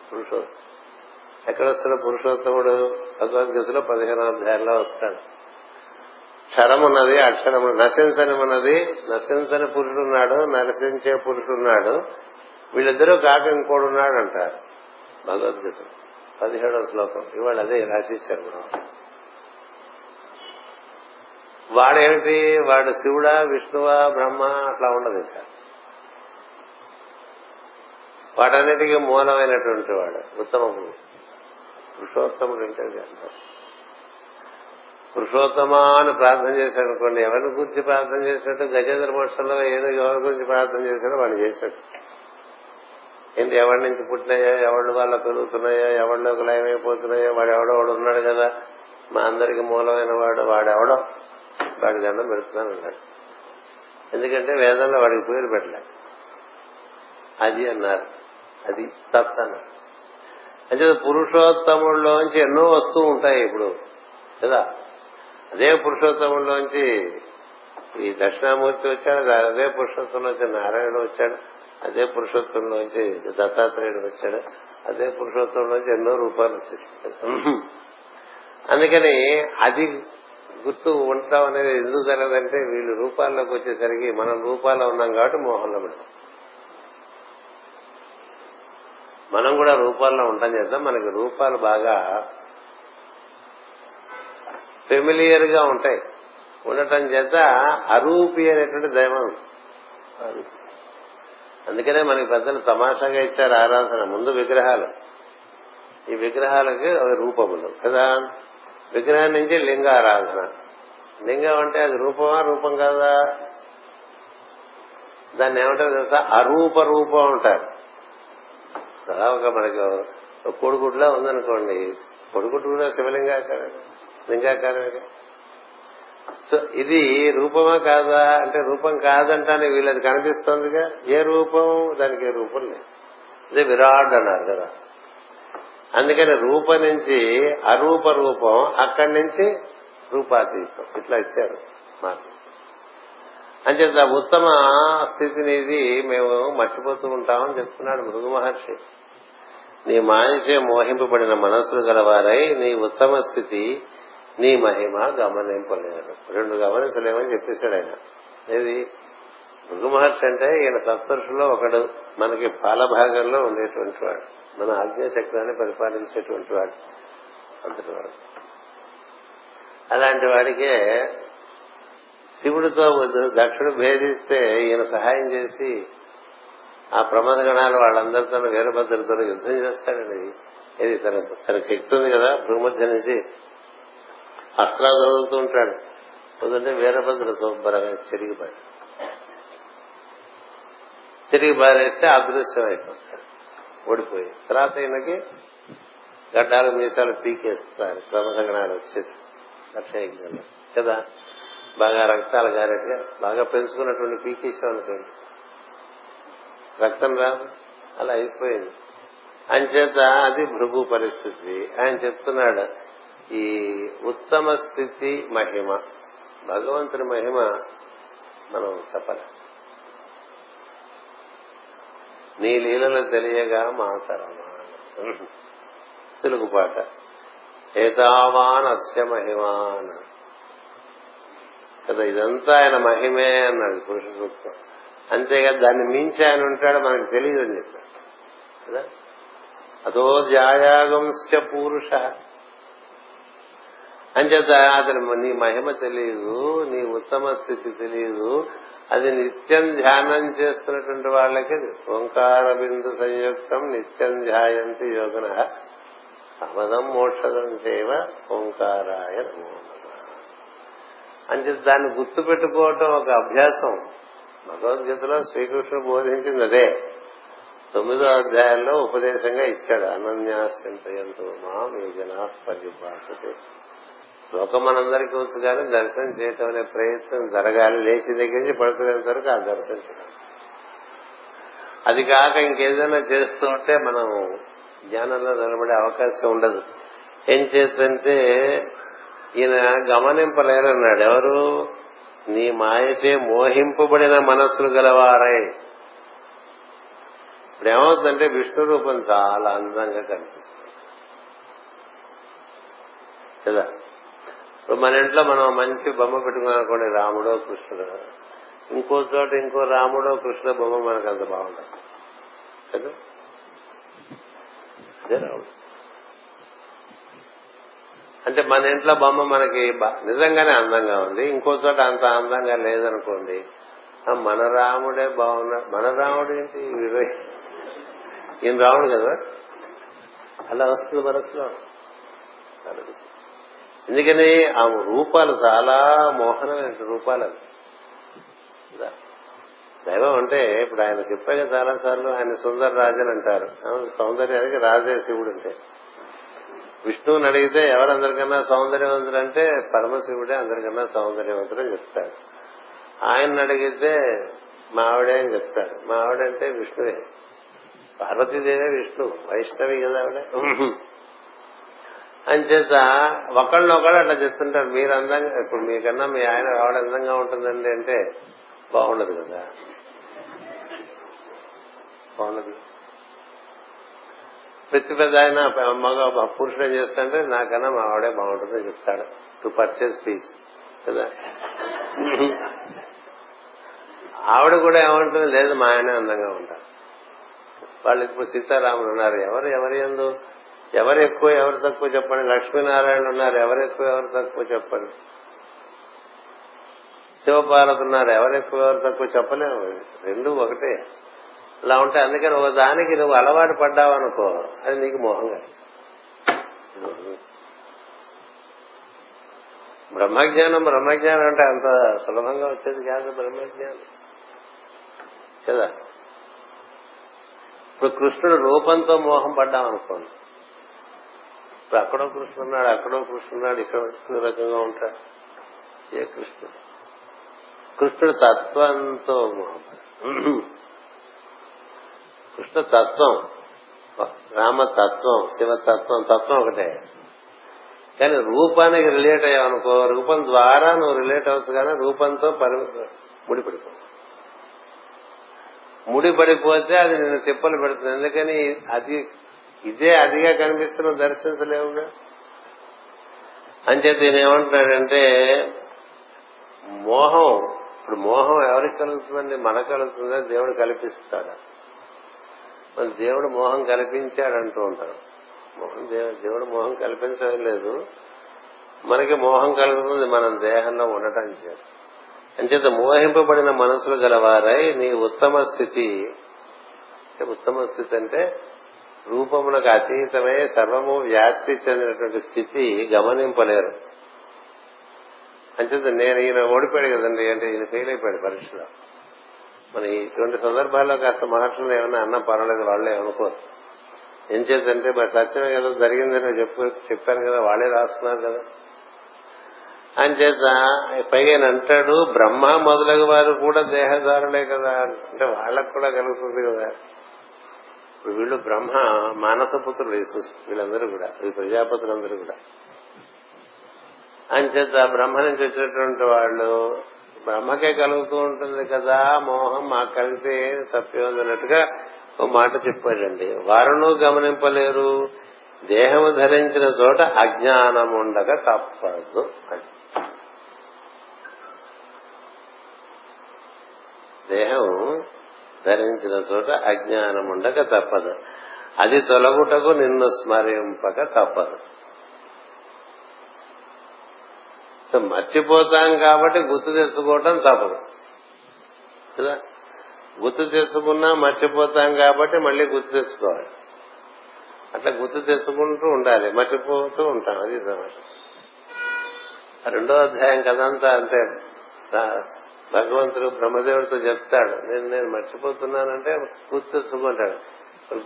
పురుషో ఎక్కడ వస్తున్న పురుషోత్తముడు? భగవద్గీతలో పదిహేను అధ్యాయంలో వస్తాడు. క్షరమున్నది, అక్షరము నశించనిమున్నది, నశించని పురుషుడున్నాడు, నరసించే పురుషుడున్నాడు, వీళ్ళిద్దరూ కాక ఇంకోడున్నాడు అంటారు భగవద్గీత పదిహేడవ శ్లోకం. ఇవాళ అదే రాసిచ్చారు మనం. వాడేమిటి, వాడు శివుడా విష్ణువా బ్రహ్మ అట్లా ఉండదు. ఇంకా వాటన్నిటికీ మూలమైనటువంటి వాడు ఉత్తమ పురుషుడు, పురుషోత్తముడు ఉంటాడు కదా. పురుషోత్తమ అని ప్రార్థన చేశాడనుకోండి, ఎవరిని గురించి ప్రార్థన చేసినట్టు గజేంద్ర మోక్షంలో ఏదో ఎవరి గురించి ప్రార్థన చేశాడో వాడు చేశాడు. ఏంటి, ఎవరి నుంచి పుట్టినాయో, ఎవరి వల్ల పెరుగుతున్నాయో, ఎవరిలోకి లయమైపోతున్నాయో, వాడు ఎవడో వాడు ఉన్నాడు కదా మా అందరికి మూలమైన వాడు, వాడెవడో వాడి దండం పెడుతున్నాను అన్నాడు. ఎందుకంటే వేదంలో వాడికి పేరు పెట్టలే, అది అన్నారు, అది తత్ అన్నారు. అంటే పురుషోత్తముల్లోంచి ఎన్నో వస్తూ ఉంటాయి ఇప్పుడు కదా. అదే పురుషోత్తముల్లోంచి ఈ దక్షిణామూర్తి వచ్చాడు, అదే పురుషోత్తంలోంచి నారాయణుడు వచ్చాడు, అదే పురుషోత్తంలోంచి దత్తాత్రేయుడు వచ్చాడు, అదే పురుషోత్తంలోంచి ఎన్నో రూపాలు వచ్చేసాడు. అందుకని అది గుర్తు ఉంటాం అనేది ఎందుకు జరగదంటే, వీళ్ళు రూపాల్లోకి వచ్చేసరికి మనం రూపాల్లో ఉన్నాం కాబట్టి మోహంలో పెడతాం. మనం కూడా రూపాల్లో ఉంటాం చేద్దాం, మనకి రూపాలు బాగా ఫెమిలియర్ గా ఉంటాయి. ఉండటం చేత అరూపి అనేటువంటి దైవం. అందుకనే మనకి పెద్దలు తమాషాగా ఇచ్చారు ఆరాధన. ముందు విగ్రహాలు, ఈ విగ్రహాలకి రూపములు కదా. విగ్రహం నుంచి లింగ ఆరాధన. లింగం అంటే అది రూపమా, రూపం కాదా, దాన్ని ఏమంటారు తెలుసా, అరూప రూపం అంటారు. అలా ఒక మనకి కోడిగుడ్లా ఉందనుకోండి, కోడిగుడ్డు కూడా శివలింగాకారం, లింగాకారమే. సో ఇది రూపమా కాదా అంటే రూపం కాదంటానే వీళ్ళది కనిపిస్తోందిగా. ఏ రూపం, దానికి ఏ రూపం లేదు, అదే విరాట్ అన్నారు కదా. అందుకని రూపం నుంచి అరూప రూపం, అక్కడి నుంచి రూపాతీతం, ఇట్లా ఇచ్చారు మాకు. అంచేత ఉత్తమ స్థితిని ఇది మేము మర్చిపోతూ ఉంటామని చెప్తున్నాడు భృగు మహర్షి. నీ మాయచే మోహింపబడిన మనస్సులు గలవారై నీ ఉత్తమ స్థితి నీ మహిమ గమనింపలేరు. రెండు గమనించలేమని చెప్పేశాడు ఆయన. ఇది భృగు మహర్షి అంటే ఈయన సప్తర్షుల్లో ఒకడు, మనకి పాల భాగంలో ఉండేటువంటి వాడు, మన ఆజ్ఞాచక్రాన్ని పరిపాలించేటువంటి వాడు అంతటి వాడు. అలాంటి వాడికే శివుడితో దక్షుడు భేదిస్తే ఈయన సహాయం చేసి ఆ ప్రమాద గణాలు వాళ్ళందరితో వీరభద్రుడితో యుద్ధం చేస్తాడండి. ఇది తన తన శక్తి ఉంది కదా, భూమధ్య నుంచి అస్త్రాలు చదువుతూ ఉంటాడు. ఎందుకంటే వీరభద్రుడు శుభ్రంగా చెరిగి పాడు చెరిగి పారేస్తే అదృశ్యం అయిపోతాడు, ఓడిపోయి. తర్వాత ఈయనకి గడ్డాలు మీసాలు పీకేస్తారు ప్రమాద గణాలు వచ్చేసి లక్ష యజ్ఞంలో కదా, బాగా రక్తాలు గారెట్గా బాగా పెంచుకున్నటువంటి పీకేశాం అనుకోండి, రక్తం రాదు, అలా అయిపోయింది. అంచేత అది భృగు పరిస్థితి. ఆయన చెప్తున్నాడు ఈ ఉత్తమ స్థితి మహిమ, భగవంతుని మహిమ మనం చెప్పలేం. నీ లీలలో తెలియగా మాతరమా, తెలుగు పాట. ఏతావాన్ అస్య మహిమాన్ కదా, ఇదంతా ఆయన మహిమే అన్నాడు పురుష సూక్తం. అంతేగా దాన్ని మించి ఆయన ఉంటాడు మనకు తెలియదు అని చెప్పాడు కదా. అదో జాయాగంశ పురుష అని చెప్తా. అతను నీ మహిమ తెలియదు, నీ ఉత్తమ స్థితి తెలియదు. అది నిత్యం ధ్యానం చేస్తున్నటువంటి వాళ్ళకి ఓంకార బిందు సంయుక్తం నిత్యం ధ్యాయంతి యోగినః సమదం మోక్షదం చైవ ఓంకారాయ నమో. అంటే దాన్ని గుర్తు పెట్టుకోవటం ఒక అభ్యాసం. భగవద్గీతలో శ్రీకృష్ణుడు బోధించింది అదే, తొమ్మిదో అధ్యాయంలో ఉపదేశంగా ఇచ్చాడు. అనన్యాశ్చింతయంతో మాం ఏ జనాః పర్యుపాసతే. శ్లోకం మనందరికీ వచ్చు కానీ దర్శనం చేయటం అనే ప్రయత్నం జరగాలి. లేచి దగ్గర నుంచి పడుకునేంత వరకు ఆ దర్శనం చేయాలి. అది కాక ఇంకేదైనా చేస్తూ ఉంటే మనం జ్ఞానంలో నిలబడే అవకాశం ఉండదు. ఏం చేద్దంటే ఈయన గమనింపలేరన్నాడు. ఎవరు, నీ మాయచే మోహింపబడిన మనస్సులు గలవారై. ఇప్పుడు ఏమవుతుందంటే విష్ణు రూపం చాలా అందంగా కనిపిస్తుంది కదా. ఇప్పుడు మన ఇంట్లో మనం మంచి బొమ్మ పెట్టుకున్నానుకోండి, రాముడో కృష్ణుడు, ఇంకో చోట ఇంకో రాముడో కృష్ణుడు బొమ్మ మనకు అంత బాగుండదు కదా. అదే రాముడు అంటే మన ఇంట్లో బొమ్మ మనకి నిజంగానే అందంగా ఉంది, ఇంకో చోట అంత అందంగా లేదనుకోండి, మన రాముడే బాగున్నాడు. మన రాముడు ఏంటి, ఈయన రాముడు కదా, అలా వస్తుంది మనసులో. ఎందుకని ఆ రూపాలు చాలా మోహనమైన రూపాలు. అది దైవం అంటే ఇప్పుడు ఆయన చెప్పాక చాలా సార్లు ఆయన సుందర రాజని అంటారు. సౌందర్యానికి రాజే శివుడు. అంటే విష్ణువుని అడిగితే ఎవరందరికన్నా సౌందర్యవంతుడు అంటే పరమశివుడే అందరికన్నా సౌందర్యవంతుడు అని చెప్తాడు. ఆయన అడిగితే మావిడే అని చెప్తాడు. మావిడంటే విష్ణువే, పార్వతీదేవే విష్ణు, వైష్ణవి కదా ఆవిడ. అంచేత ఒకళ్ళనొకళ్ళు అట్లా చెప్తుంటారు, మీరు అందంగా, ఇప్పుడు మీకన్నా మీ ఆయన ఆవిడ అందంగా ఉంటుందండి అంటే బాగుండదు కదా, బాగుండదు. ప్రతి పెద్ద ఆయన మగ పురుషుడు ఏం చేస్తాడంటే నాకన్నా మా ఆవిడే బాగుంటుందని చెప్తాడు టు పర్చేస్ పీస్ కదా. ఆవిడ కూడా ఏమంటుంది, లేదు మా ఆయనే అందంగా ఉంటారు. వాళ్ళు ఇప్పుడు సీతారాములు ఉన్నారు, ఎవరు ఎవరి యందు ఎవరు ఎక్కువ ఎవరు తక్కువ చెప్పండి. లక్ష్మీనారాయణ ఉన్నారు, ఎవరు ఎక్కువ ఎవరు తక్కువ చెప్పండి. శివపార్వతి ఉన్నారు, ఎవరు ఎక్కువ ఎవరు తక్కువ చెప్పలేము, రెండు ఒకటే. అలా ఉంటే అందుకని ఒక దానికి నువ్వు అలవాటు పడ్డావు అనుకో, అది నీకు మోహంగా. బ్రహ్మజ్ఞానం బ్రహ్మజ్ఞానం అంటే అంత సులభంగా వచ్చేది కాదు బ్రహ్మజ్ఞానం కదా. ఇప్పుడు కృష్ణుడు రూపంతో మోహం పడ్డాం అనుకోండి, ఇప్పుడు అక్కడో కృష్ణున్నాడు అక్కడో కృష్ణున్నాడు ఇక్కడ కృష్ణుడు రకంగా ఉంటాడు. ఏ కృష్ణుడు, కృష్ణుడు తత్వంతో మోహం. కృష్ణ తత్వం, రామతత్వం, శివతత్వం, తత్వం ఒకటే. కానీ రూపానికి రిలేట్ అయ్యావనుకో, రూపం ద్వారా నువ్వు రిలేట్ అవచ్చు కానీ రూపంతో ముడిపడిపో ముడిపడిపోతే అది నిన్ను తిప్పలు పెడుతుంది. ఎందుకని అది ఇదే అదిగా కనిపిస్తున్న దర్శించలేవుగా. అంచేత నేను ఏమంటున్నాడంటే మోహం, ఇప్పుడు మోహం ఎవరికి కలుగుతుందండి, మనకు కలుగుతుందని దేవుడు కల్పిస్తాడు. మన దేవుడు మోహం కల్పించాడంటూ ఉంటారు. మోహం దేవుడు మోహం కల్పించడం లేదు, మనకి మోహం కలుగుతుంది మనం దేహంలో ఉండటం చేత. అంచేత మోహింపబడిన మనసులు గలవారై నీ ఉత్తమ స్థితి, ఉత్తమ స్థితి అంటే రూపమునకు అతీతమై సర్వము వ్యాప్తి చెందినటువంటి స్థితి గమనింపలేరు. అంచేత నేను ఈయన ఓడిపోయాడు కదండి, అంటే ఈయన ఫెయిల్ అయిపోయాడు పరీక్షలో. మన ఇటువంటి సందర్భాల్లో కాస్త మహర్షులు ఏమన్నా అన్నా పర్వాలేదు, వాళ్ళే అనుకోరు. ఏం చేద్దంటే మరి సత్యమే కదా జరిగిందని చెప్పు చెప్పాను కదా, వాళ్ళే రాస్తున్నారు కదా. అని చేత పైగా అంటాడు, బ్రహ్మ మొదలగు వారు కూడా దేహదారులే కదా, అంటే వాళ్ళకు కూడా కలుగుతుంది కదా. ఇప్పుడు వీళ్ళు బ్రహ్మ మానసపుత్రులు, వీళ్ళందరూ కూడా, ఈ ప్రజాపతులందరూ కూడా. అని చేత బ్రహ్మ నుంచి వచ్చినటువంటి వాళ్ళు బ్రహ్మకే కలుగుతూ ఉంటుంది కదా మోహం, మాకు కలిగితే తప్పే ఉందన్నట్టుగా ఓ మాట చెప్పాడండి. వారును గమనింపలేరు, దేహము ధరించిన చోట అజ్ఞానం ఉండక తప్పదు. దేహం ధరించిన చోట అజ్ఞానం ఉండక తప్పదు, అది తొలగుటకు నిన్ను స్మరింపక తప్పదు. సో మర్చిపోతాం కాబట్టి గుర్తు తెచ్చుకోవటం తప్పదు కదా. గుర్తు తెచ్చుకున్నా మర్చిపోతాం కాబట్టి మళ్లీ గుర్తు తెచ్చుకోవాలి. అట్లా గుర్తు తెచ్చుకుంటూ ఉండాలి, మర్చిపోతూ ఉంటాం. అది రెండో అధ్యాయం కదంతా అంటే భగవంతుడు బ్రహ్మదేవుడితో చెప్తాడు, నేను నేను మర్చిపోతున్నానంటే గుర్తు తెచ్చుకుంటాడు.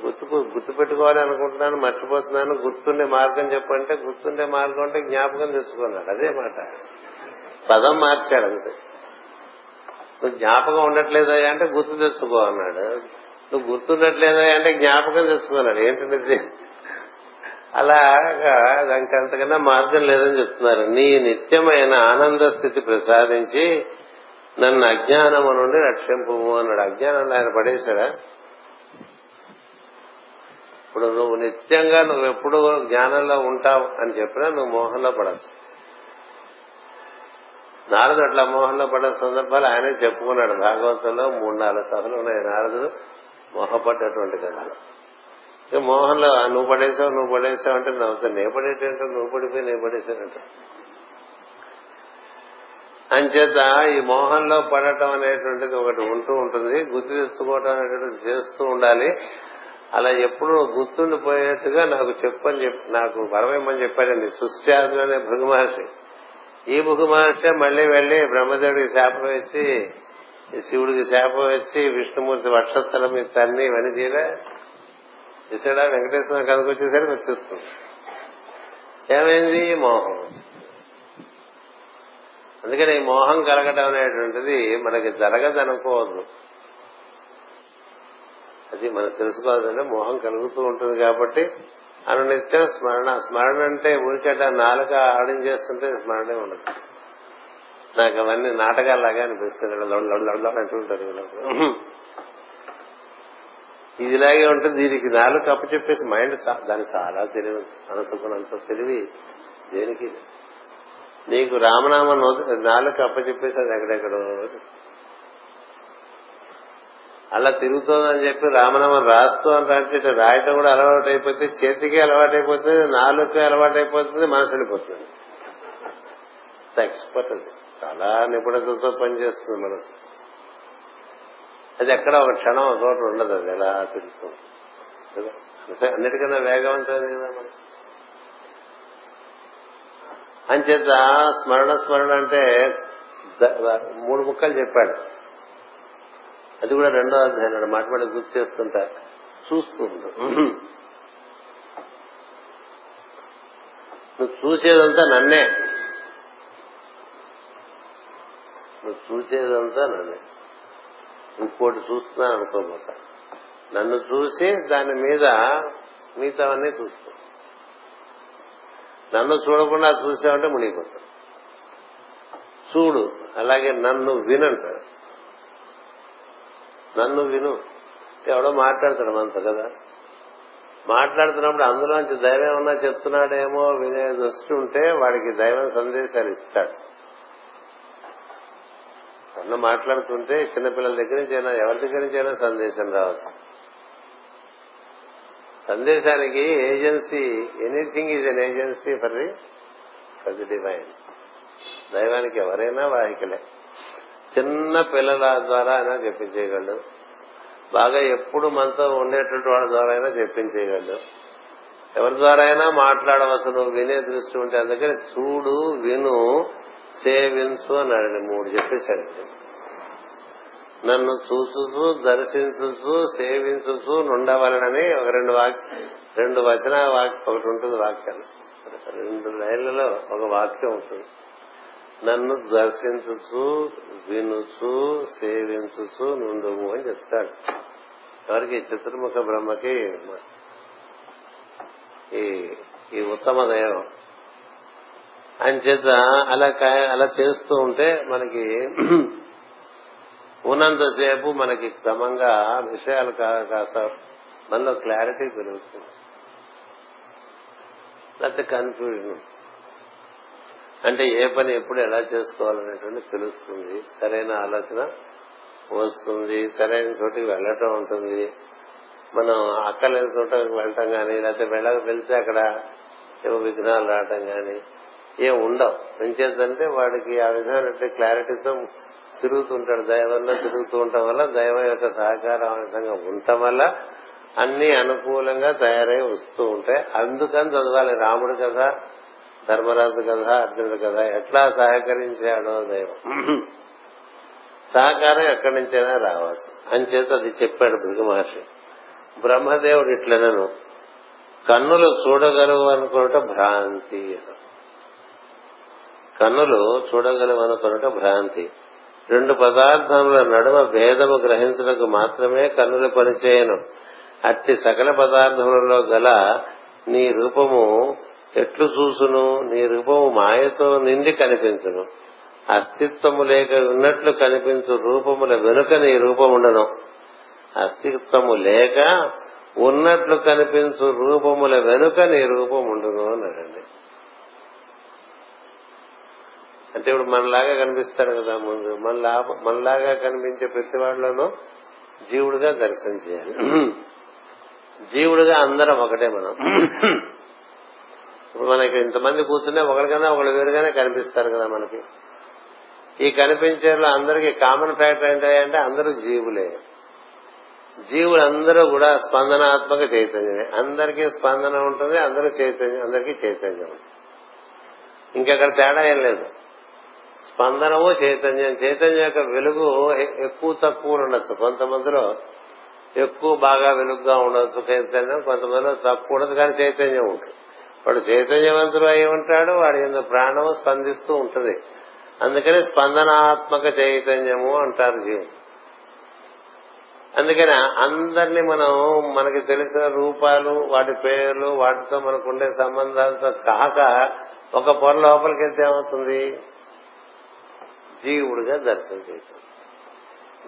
గుర్తు గుర్తు పెట్టుకోవాలి అనుకుంటున్నాను, మర్చిపోతున్నాను, గుర్తుండే మార్గం చెప్పంటే గుర్తుండే మార్గం అంటే జ్ఞాపకం తెచ్చుకున్నాడు. అదే మాట, పదం మార్చాడు అంతే. నువ్వు జ్ఞాపకం ఉండట్లేదా అంటే గుర్తు తెచ్చుకో అన్నాడు. నువ్వు గుర్తుండట్లేదా అంటే జ్ఞాపకం తెచ్చుకున్నాడు. ఏంటంటే అలాగా దానికి అంతకన్నా మార్గం లేదని చెప్తున్నారు. నీ నిత్యమైన ఆనంద స్థితి ప్రసాదించి నన్ను అజ్ఞానము నుండి రక్షింపు అన్నాడు. అజ్ఞానంలో ఆయన పడేశాడా? ఇప్పుడు నువ్వు నిత్యంగా నువ్వు ఎప్పుడు జ్ఞానంలో ఉంటావు అని చెప్పినా నువ్వు మోహంలో పడచ్చు. నారదుడు అట్లా మోహంలో పడే సందర్భాలు ఆయనే చెప్పుకున్నాడు భాగవతంలో. మూడు నాలుగు సభలు ఉన్నాయి నారదుడు మోహపడ్డటువంటి కథలు. మోహన్ లో నువ్వు పడేసావు నువ్వు పడేసావు అంటే నవ్వుతా, నే పడేటంటే నువ్వు పడిపోయి నేను పడేశానంట. అంచేత ఈ మోహంలో పడటం అనేటువంటిది ఒకటి ఉంటూ ఉంటుంది, గుర్తు తెచ్చుకోవటం అనేటువంటిది చేస్తూ ఉండాలి. అలా ఎప్పుడు గుర్తుండిపోయేట్టుగా నాకు చెప్పని చెప్పి నాకు వరమేమని చెప్పాడండి సుష్ట్యాది అనే భృగు మహర్షి. ఈ భృగు మహర్షి మళ్లీ వెళ్లి బ్రహ్మదేవుడికి శాపం ఇచ్చి శివుడికి శాపం ఇచ్చి విష్ణుమూర్తి వక్షస్థలం మీ తన్ని ఇవన్నీ చేయలే చేశాడా. వెంకటేశ్వర కథకు వచ్చేసరికి వచ్చేస్తుంది ఏమైంది మోహం. అందుకని ఈ మోహం కలగడం అనేటువంటిది మనకి జరగదనుకోవద్దు, అది మనం తెలుసుకోవాలంటే మోహం కలుగుతూ ఉంటుంది కాబట్టి అనునిత్యం స్మరణ. స్మరణ అంటే ఊరికట నాలుక ఆడించేస్తుంటే స్మరణే ఉండదు. నాకు అవన్నీ నాటకాలాగా అనిపిస్తుంది, అంటుంటారు ఇది ఇలాగే ఉంటుంది. దీనికి నాలుక అప్పచెప్పేసి మైండ్ దాన్ని చాలా తెలివి అనుసుకున్నంత తెలివి దేనికి నీకు రామనామ నాలుక అప్పచెప్పేసి అది ఎక్కడెక్కడో అలా తిరుగుతోందని చెప్పి రామనామం రాస్తూ అని రాంటే రాయటం కూడా అలవాటు అయిపోతుంది, చేతికి అలవాటు అయిపోతుంది, నాలుక అలవాటు అయిపోతుంది, మనసు వెళ్ళిపోతుంది. ఎక్స్పర్ట్ అది, చాలా నిపుణతతో పనిచేస్తుంది మనసు. అది ఎక్కడ ఒక క్షణం ఒకటి ఉండదు, అది ఎలా తిరుగుతుంది కదా. అన్నిటికన్నా వేగవంతది కదా మనసు. అంచేత స్మరణ స్మరణ అంటే మూడు ముక్కలు చెప్పాడు, అది కూడా రెండో అధ్యాయం మాట్లాడి గుర్తు చేస్తుంటా చూస్తూ ఉంటా. నువ్వు చూసేదంతా నన్నే నువ్వు చూసేదంతా నన్నే ఇంకోటి చూస్తున్నా అనుకోబోతా, నన్ను చూసి దాని మీద మిగతావన్నీ చూసుకో. నన్ను చూడకుండా చూసావంటే మునిగిపోతావు. చూడు, అలాగే నన్ను వినంటాడు, నన్ను విను. ఎవడో మాట్లాడుతాడు మనతో కదా, మాట్లాడుతున్నప్పుడు అందులోంచి దైవం ఏమన్నా చెప్తున్నాడేమో వినే దృష్టి ఉంటే వాడికి దైవం సందేశాలు ఇస్తాడు. నన్ను మాట్లాడుతుంటే చిన్నపిల్లల దగ్గర నుంచి అయినా ఎవరి దగ్గర నుంచి అయినా సందేశం రావచ్చు. సందేశానికి agency, anything is an agency for the for the divine. దైవానికి ఎవరైనా వాహికలే. చిన్న పిల్లల ద్వారా అయినా చెప్పించేయగలడు, బాగా ఎప్పుడు మనతో ఉండేటువంటి వాళ్ళ ద్వారా అయినా చెప్పించేయగలడు, ఎవరి ద్వారా అయినా మాట్లాడవచ్చు. నువ్వు వినే దృష్టి ఉంటే అందుకని చూడు, విను, సేవించు అన్నాడు. మూడు చెప్పేశాడు. నన్ను చూసు, దర్శించు, సేవించు నుండవలనని ఒక రెండు వాక్య రెండు వచన వాక్యం ఒకటి ఉంటుంది. వాక్యం రెండు లైన్లలో ఒక వాక్యం ఉంటుంది. నన్ను దర్శించు, వినుచు, సేవించు నుండుము అని చెప్తాడు. ఎవరికి? చతుర్ముఖ బ్రహ్మకి, ఈ ఉత్తమ దైవం. అంచేత అలా అలా చేస్తూ ఉంటే మనకి ఉన్నంతసేపు మనకి క్రమంగా విషయాలు కాస్త మనలో క్లారిటీ పెరుగుతుంది, లేకపోతే కన్ఫ్యూజన్. అంటే ఏ పని ఎప్పుడు ఎలా చేసుకోవాలనేటువంటి తెలుస్తుంది, సరైన ఆలోచన వస్తుంది, సరైన చోటికి వెళ్లటం ఉంటుంది. మనం అక్కర్లేని చోటకి వెళ్ళటం కానీ, లేకపోతే వెళ్ళ వెళ్తే అక్కడ ఏవో విఘ్నాలు రావటం కానీ ఏం ఉండవు. ఎంచేతంటే వాడికి ఆ విధమైన క్లారిటీతో తిరుగుతుంటాడు. దైవంలో తిరుగుతూ ఉండటం వల్ల, దైవం యొక్క సహకారం ఉండటం వల్ల అన్ని అనుకూలంగా తయారై వస్తూ ఉంటాయి. అందుకని చదవాలి రాముడు కదా, ధర్మరాజు కథ, అర్జునుడు కథ, ఎట్లా సహకరించాడో దైవం. సహకారం ఎక్కడి నుంచైనా రావచ్చు. అంచేత అది చెప్పాడు భృగు మహర్షి. బ్రహ్మదేవుడు ఇట్లనను కన్నులు చూడగలవు అనుకోట భ్రాంతి, కన్నులు చూడగలవు అనుకోట భ్రాంతి. రెండు పదార్థముల నడుమ భేదము గ్రహించుటకు మాత్రమే కన్నులు పనిచేయను. అట్టి సకల పదార్థములలో గల నీ రూపము ఎట్లు చూసును, నీ రూపము మాయతో నిండి కనిపించును. అస్తిత్వము లేక ఉన్నట్లు కనిపించు రూపముల వెనుక నీ రూపముండను. అస్తిత్వము లేక ఉన్నట్లు కనిపించు రూపముల వెనుక నీ రూపముండును అన్నాడండి. అంటే ఇప్పుడు మనలాగా కనిపిస్తాడు కదా, ముందు మన మనలాగా కనిపించే ప్రతి వాళ్ళలోనూ జీవుడుగా దర్శనం చేయాలి. జీవుడుగా అందరం ఒకటే. మనం ఇప్పుడు మనకి ఇంతమంది కూర్చున్నా ఒకరికన్నా ఒకరు వేరుగానే కనిపిస్తారు కదా. మనకి ఈ కనిపించేలో అందరికీ కామన్ ఫ్యాక్టర్ ఏంటంటే అందరూ జీవులే. జీవులందరూ కూడా స్పందనాత్మక చైతన్యమే. అందరికీ స్పందన ఉంటుంది, అందరూ చైతన్యం, అందరికీ చైతన్యం. ఇంకక్కడ తేడా ఏం లేదు. స్పందనము చైతన్యం. చైతన్యం యొక్క వెలుగు ఎక్కువ తక్కువ ఉండొచ్చు. కొంతమందిలో ఎక్కువ బాగా వెలుగుగా ఉండొచ్చు చైతన్యం, కొంతమందిలో తక్కువ ఉండదు, కానీ చైతన్యం ఉంటుంది. వాడు చైతన్యవంతుడు అయి ఉంటాడు, వాడి కింద ప్రాణము స్పందిస్తూ ఉంటుంది. అందుకని స్పందనాత్మక చైతన్యము అంటారు జీవుడు. అందుకని అందరినీ మనం మనకి తెలిసిన రూపాలు, వాటి పేర్లు, వాటితో మనకుండే సంబంధాలతో కాక ఒక పొర లోపలికి వెళ్తే ఏమవుతుంది? జీవుడిగా దర్శనం చేస్తాం.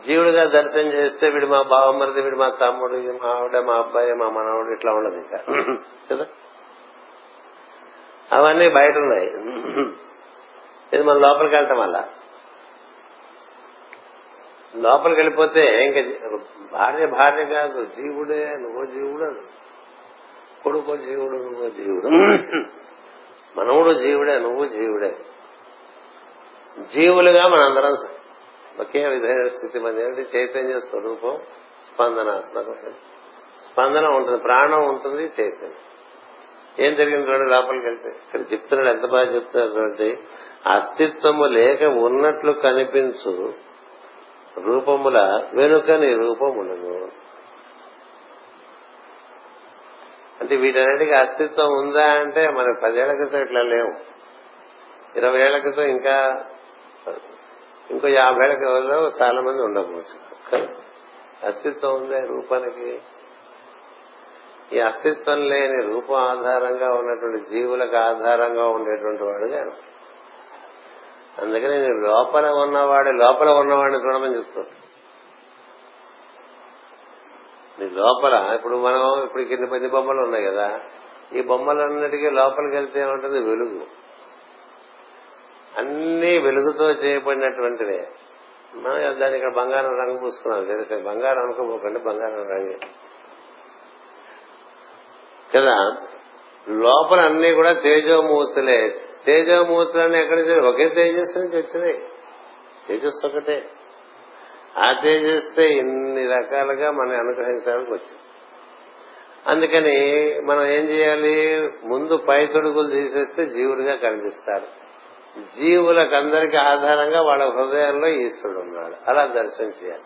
జీవుడిగా దర్శనం చేస్తే వీడు మా బావమరిది, వీడు మా తమ్ముడు, మా ఆవిడ, మా అబ్బాయి, మా మనవాడు, ఇట్లా ఉండదు కదా. అవన్నీ బయట ఉన్నాయి, ఇది మనం లోపలికి వెళ్ళటం వల్ల. లోపలికి వెళ్ళిపోతే ఇంకా భార్య భార్య కాదు, జీవుడే. నువ్వో జీవుడు, కొడుకో జీవుడు, నువ్వో జీవుడు, మనవుడు జీవుడే, నువ్వు జీవుడే. జీవులుగా మనందరం ఒకే విధమైన స్థితి. మంది ఏంటంటే చైతన్య స్వరూపం స్పందనాత్మక. స్పందన ఉంటుంది, ప్రాణం ఉంటుంది, చైతన్యం. ఏం జరిగింది చూడండి లోపలికి వెళ్తే. ఇక్కడ చెప్తున్నాడు, ఎంత బాగా చెప్తున్నాడు చూడండి. అస్తిత్వము లేక ఉన్నట్లు కనిపించు రూపముల వెనుక నీ రూపములను. అంటే వీటన్నిటికీ అస్తిత్వం ఉందా అంటే మన పదేళ్ల క్రితం ఇట్లా లేవు, ఇరవై ఏళ్ల క్రితం, ఇంకా ఇంకో యాభై ఏళ్ల క్రితంలో చాలా మంది ఉండకపోవచ్చు. అస్తిత్వం ఉందా రూపానికి? ఈ అస్తిత్వం లేని రూపం ఆధారంగా ఉన్నటువంటి జీవులకు ఆధారంగా ఉండేటువంటి వాడుగా. అందుకని నేను లోపల ఉన్నవాడి లోపల ఉన్నవాడిని చూడమని చెప్తాను. నీ లోపల ఇప్పుడు మనం ఇప్పుడు కింద పది బొమ్మలు ఉన్నాయి కదా, ఈ బొమ్మలన్నిటికీ లోపలికి వెళ్తే ఏమంటుంది? వెలుగు. అన్ని వెలుగుతో చేయబడినటువంటివే. మనం దాన్ని ఇక్కడ బంగారం రంగు పూసుకున్నాం, తెలిసే బంగారం అనుకోపోకండి, బంగారం రంగే కదా. లోపల అన్ని కూడా తేజోమూర్తులే. తేజోమూర్తులన్నీ ఎక్కడ నుంచి? ఒకే తేజస్సు నుంచి వచ్చినాయి. తేజస్సు ఒకటే. ఆ తేజస్సే ఇన్ని రకాలుగా మనం అనుగ్రహించడానికి వచ్చింది. అందుకని మనం ఏం చేయాలి? ముందు పై తొడుగులు తీసేస్తే జీవులుగా కనిపిస్తారు. జీవులకందరికీ ఆధారంగా వాళ్ళ హృదయంలో ఈశ్వరుడు ఉన్నాడు. అలా దర్శనం చేయాలి.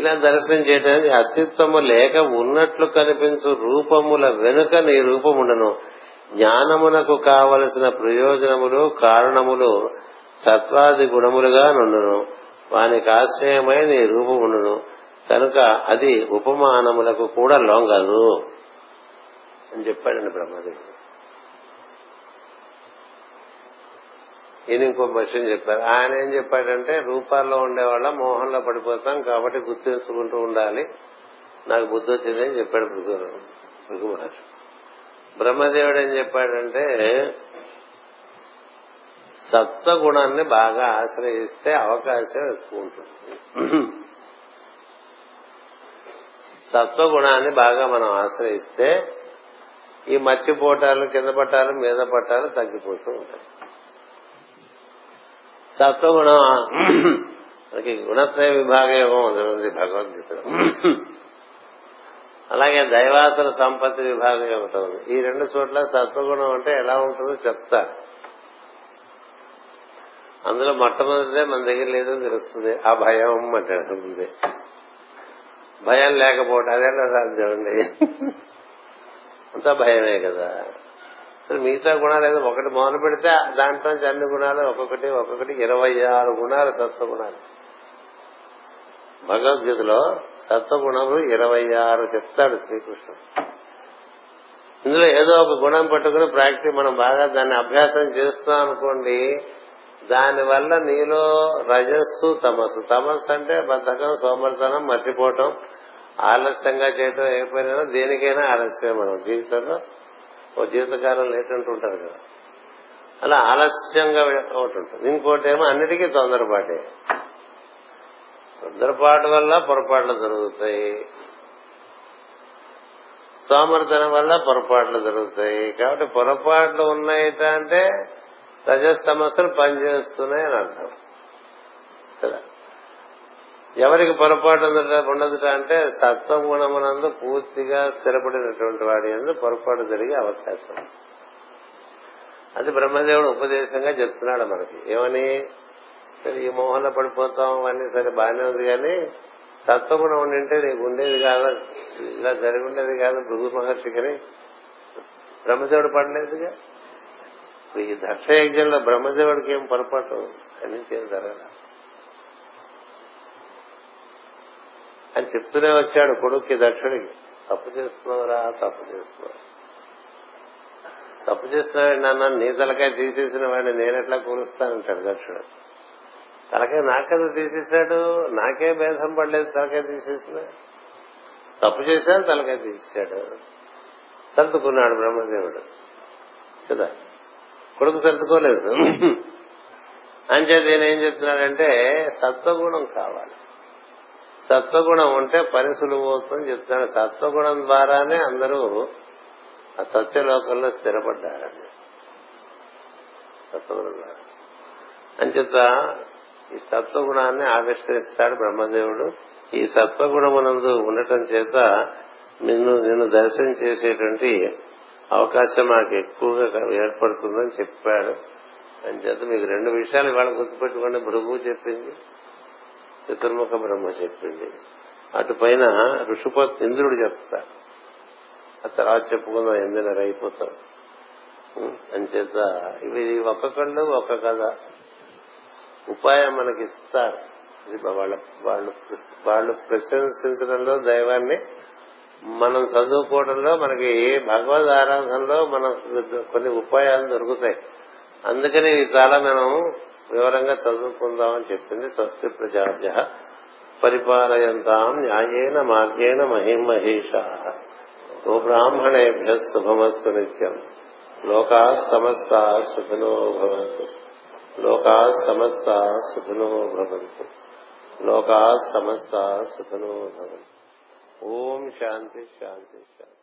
ఇలా దర్శనం చేయడానికి అస్తిత్వము లేక ఉన్నట్లు కనిపించు రూపముల వెనుక నీ రూపముండను. జ్ఞానమునకు కావలసిన ప్రయోజనములు కారణములు సత్వాది గుణములుగా నుండును. వానికి ఆశ్రయమై నీ రూపముండును కనుక అది ఉపమానములకు కూడా లొంగదు అని చెప్పాడండి బ్రహ్మదేవుడు. ఈయన ఇంకో విషయం చెప్పారు. ఆయన ఏం చెప్పాడంటే, రూపాల్లో ఉండేవాళ్ళ మోహంలో పడిపోతాం కాబట్టి గుర్తించుకుంటూ ఉండాలి. నాకు బుద్ధి వచ్చింది అని చెప్పాడు భృగు మహర్షి. బ్రహ్మదేవుడు ఏం చెప్పాడంటే, సత్వగుణాన్ని బాగా ఆశ్రయిస్తే అవకాశం ఎక్కువ ఉంటుంది. సత్వగుణాన్ని బాగా మనం ఆశ్రయిస్తే ఈ మర్చిపోటాలు, కింద పట్టాలు, మీద పట్టాలు తగ్గిపోతూ ఉంటాయి. సత్వగుణం మనకి గుణత్రయ విభాగ యోగం ఉంటుంది భగవద్గీతలో. అలాగే దైవాసుర సంపత్తి విభాగం ఒకటి ఉంది. ఈ రెండు చోట్ల సత్వగుణం అంటే ఎలా ఉంటుందో చెప్తారు. అందులో మొట్టమొదటిదే మన దగ్గర లేదో తెలుస్తుంది, ఆ భయం అంటే. భయం లేకపోవటం అదేలా సాధ్యమండి? అంతా భయమే కదా. మిగతా గుణాలు ఏదో ఒకటి మొదలు పెడితే దాంట్లోంచి అన్ని గుణాలు ఒక్కొక్కటి ఒక్కొక్కటి ఇరవై ఆరు గుణాలు సత్వగుణాలు. భగవద్గీతలో సత్వగుణములు ఇరవై ఆరు చెప్తాడు శ్రీకృష్ణుడు. ఇందులో ఏదో ఒక గుణం పట్టుకుని ప్రాక్టీస్ మనం బాగా దాన్ని అభ్యాసం చేస్తాం అనుకోండి, దానివల్ల నీలో రజస్సు, తమస్సు. తమస్సు అంటే బద్ధకం, సోమర్తనం, మర్చిపోవటం, ఆలస్యంగా చేయటం. ఏమైనా దేనికైనా ఆలస్యం. మనం జీవితంలో ఓ జీవితకాలం లేట్ అంటూ ఉంటారు కదా, అలా ఆలస్యంగా ఒకటి ఉంటుంది. ఇంకోటి ఏమో అన్నిటికీ తొందరపాటే. తొందరపాటు వల్ల పొరపాట్లు జరుగుతాయి. సోమరితనం వల్ల పొరపాట్లు జరుగుతాయి. కాబట్టి పొరపాట్లు ఉన్నాయిట అంటే రజస్ సమస్యలు పనిచేస్తున్నాయి అని అర్థం కదా. ఎవరికి పొరపాటు ఉండదుట అంటే సత్వగుణమునందు పూర్తిగా స్థిరపడినటువంటి వాడి యందు పొరపాటు జరిగే అవకాశం. అది బ్రహ్మదేవుడు ఉపదేశంగా చెప్తున్నాడు మనకి. ఏమని? సరే ఈ మోహంలో పడిపోతాం అని సరే బాగానే ఉంది, కానీ సత్వగుణం ఉండింటే నీకు ఉండేది కాదు, ఇలా జరిగి ఉండేది కాదు భృగు మహర్షికి. బ్రహ్మదేవుడు పడలేదుగా. ఈ దక్షయజ్ఞంలో బ్రహ్మదేవుడికి ఏం పొరపాటు ఖండించేది జరగదు అని చెప్తూనే వచ్చాడు కొడుక్కి దక్షుడికి. తప్పు చేస్తున్నావురా, తప్పు చేస్తున్నావు తప్పు చేస్తున్నాడు నాన్న, నీ తలకాయ తీసేసిన వాడిని నేనెట్లా కూలుస్తానంటాడు దక్షుడు. తలకాయ నాకదా తీసేశాడు, నాకే భేదం పడలేదు, తలకాయ తీసేసిన తప్పు చేశాను, తలకాయ తీసేశాడు. సర్దుకున్నాడు బ్రహ్మదేవుడు కదా, కొడుకు సర్దుకోలేదు. అంచేత నేనేం చెప్తున్నాడంటే సత్వగుణం కావాలి, సత్వగుణం ఉంటే పని సులువు అవుతుందని చెప్తున్నాడు. సత్వగుణం ద్వారానే అందరూ ఆ సత్యలోకంలో స్థిరపడ్డారండి, సత్వగుణం ద్వారా. అంచేత ఈ సత్వగుణాన్ని ఆవిష్కరిస్తాడు బ్రహ్మదేవుడు. ఈ సత్వగుణమునందు ఉండటం చేత నిన్ను నిన్ను దర్శనం చేసేటువంటి అవకాశం నాకు ఎక్కువగా ఏర్పడుతుందని చెప్పాడు. అని చేత మీకు రెండు విషయాలు ఇవాళ గుర్తుపెట్టుకోండి. భృగు చెప్పింది, చతుర్ముఖ బ్రహ్మ చెప్పింది, అటు పైన ఋషుపత్ ఇంద్రుడు చెప్తాడు. ఆ తర్వాత చెప్పుకుందాం, ఎందుకు అయిపోతాం. అని చేత ఇవి ఒక్కొక్కళ్ళు ఒక్క కథ ఉపాయం మనకి ఇస్తారు. వాళ్ళ వాళ్ళు వాళ్ళు ప్రశంసించడంలో దైవాన్ని, మనం చదువుకోవడంలో, మనకి భగవద్ ఆరాధనలో మన కొన్ని ఉపాయాలు దొరుకుతాయి. అందుకని ఈ చాలా మనం వివరంగా చదువుకుందామని చెప్పింది. స్వస్తి ప్రజాభ్యః పరిపాలయంతాం న్యాయేన మార్గేణ మహిమహేషాః గోబ్రాహ్మణేభ్యః శుభమస్తు నిత్యం. లోకాః సమస్తాః సుఖినో భవంతు. లోకాః సమస్తాః సుఖినో భవంతు. లోకాః సమస్తాః సుఖినో భవంతు. ఓం శాంతి శాంతి శాంతి.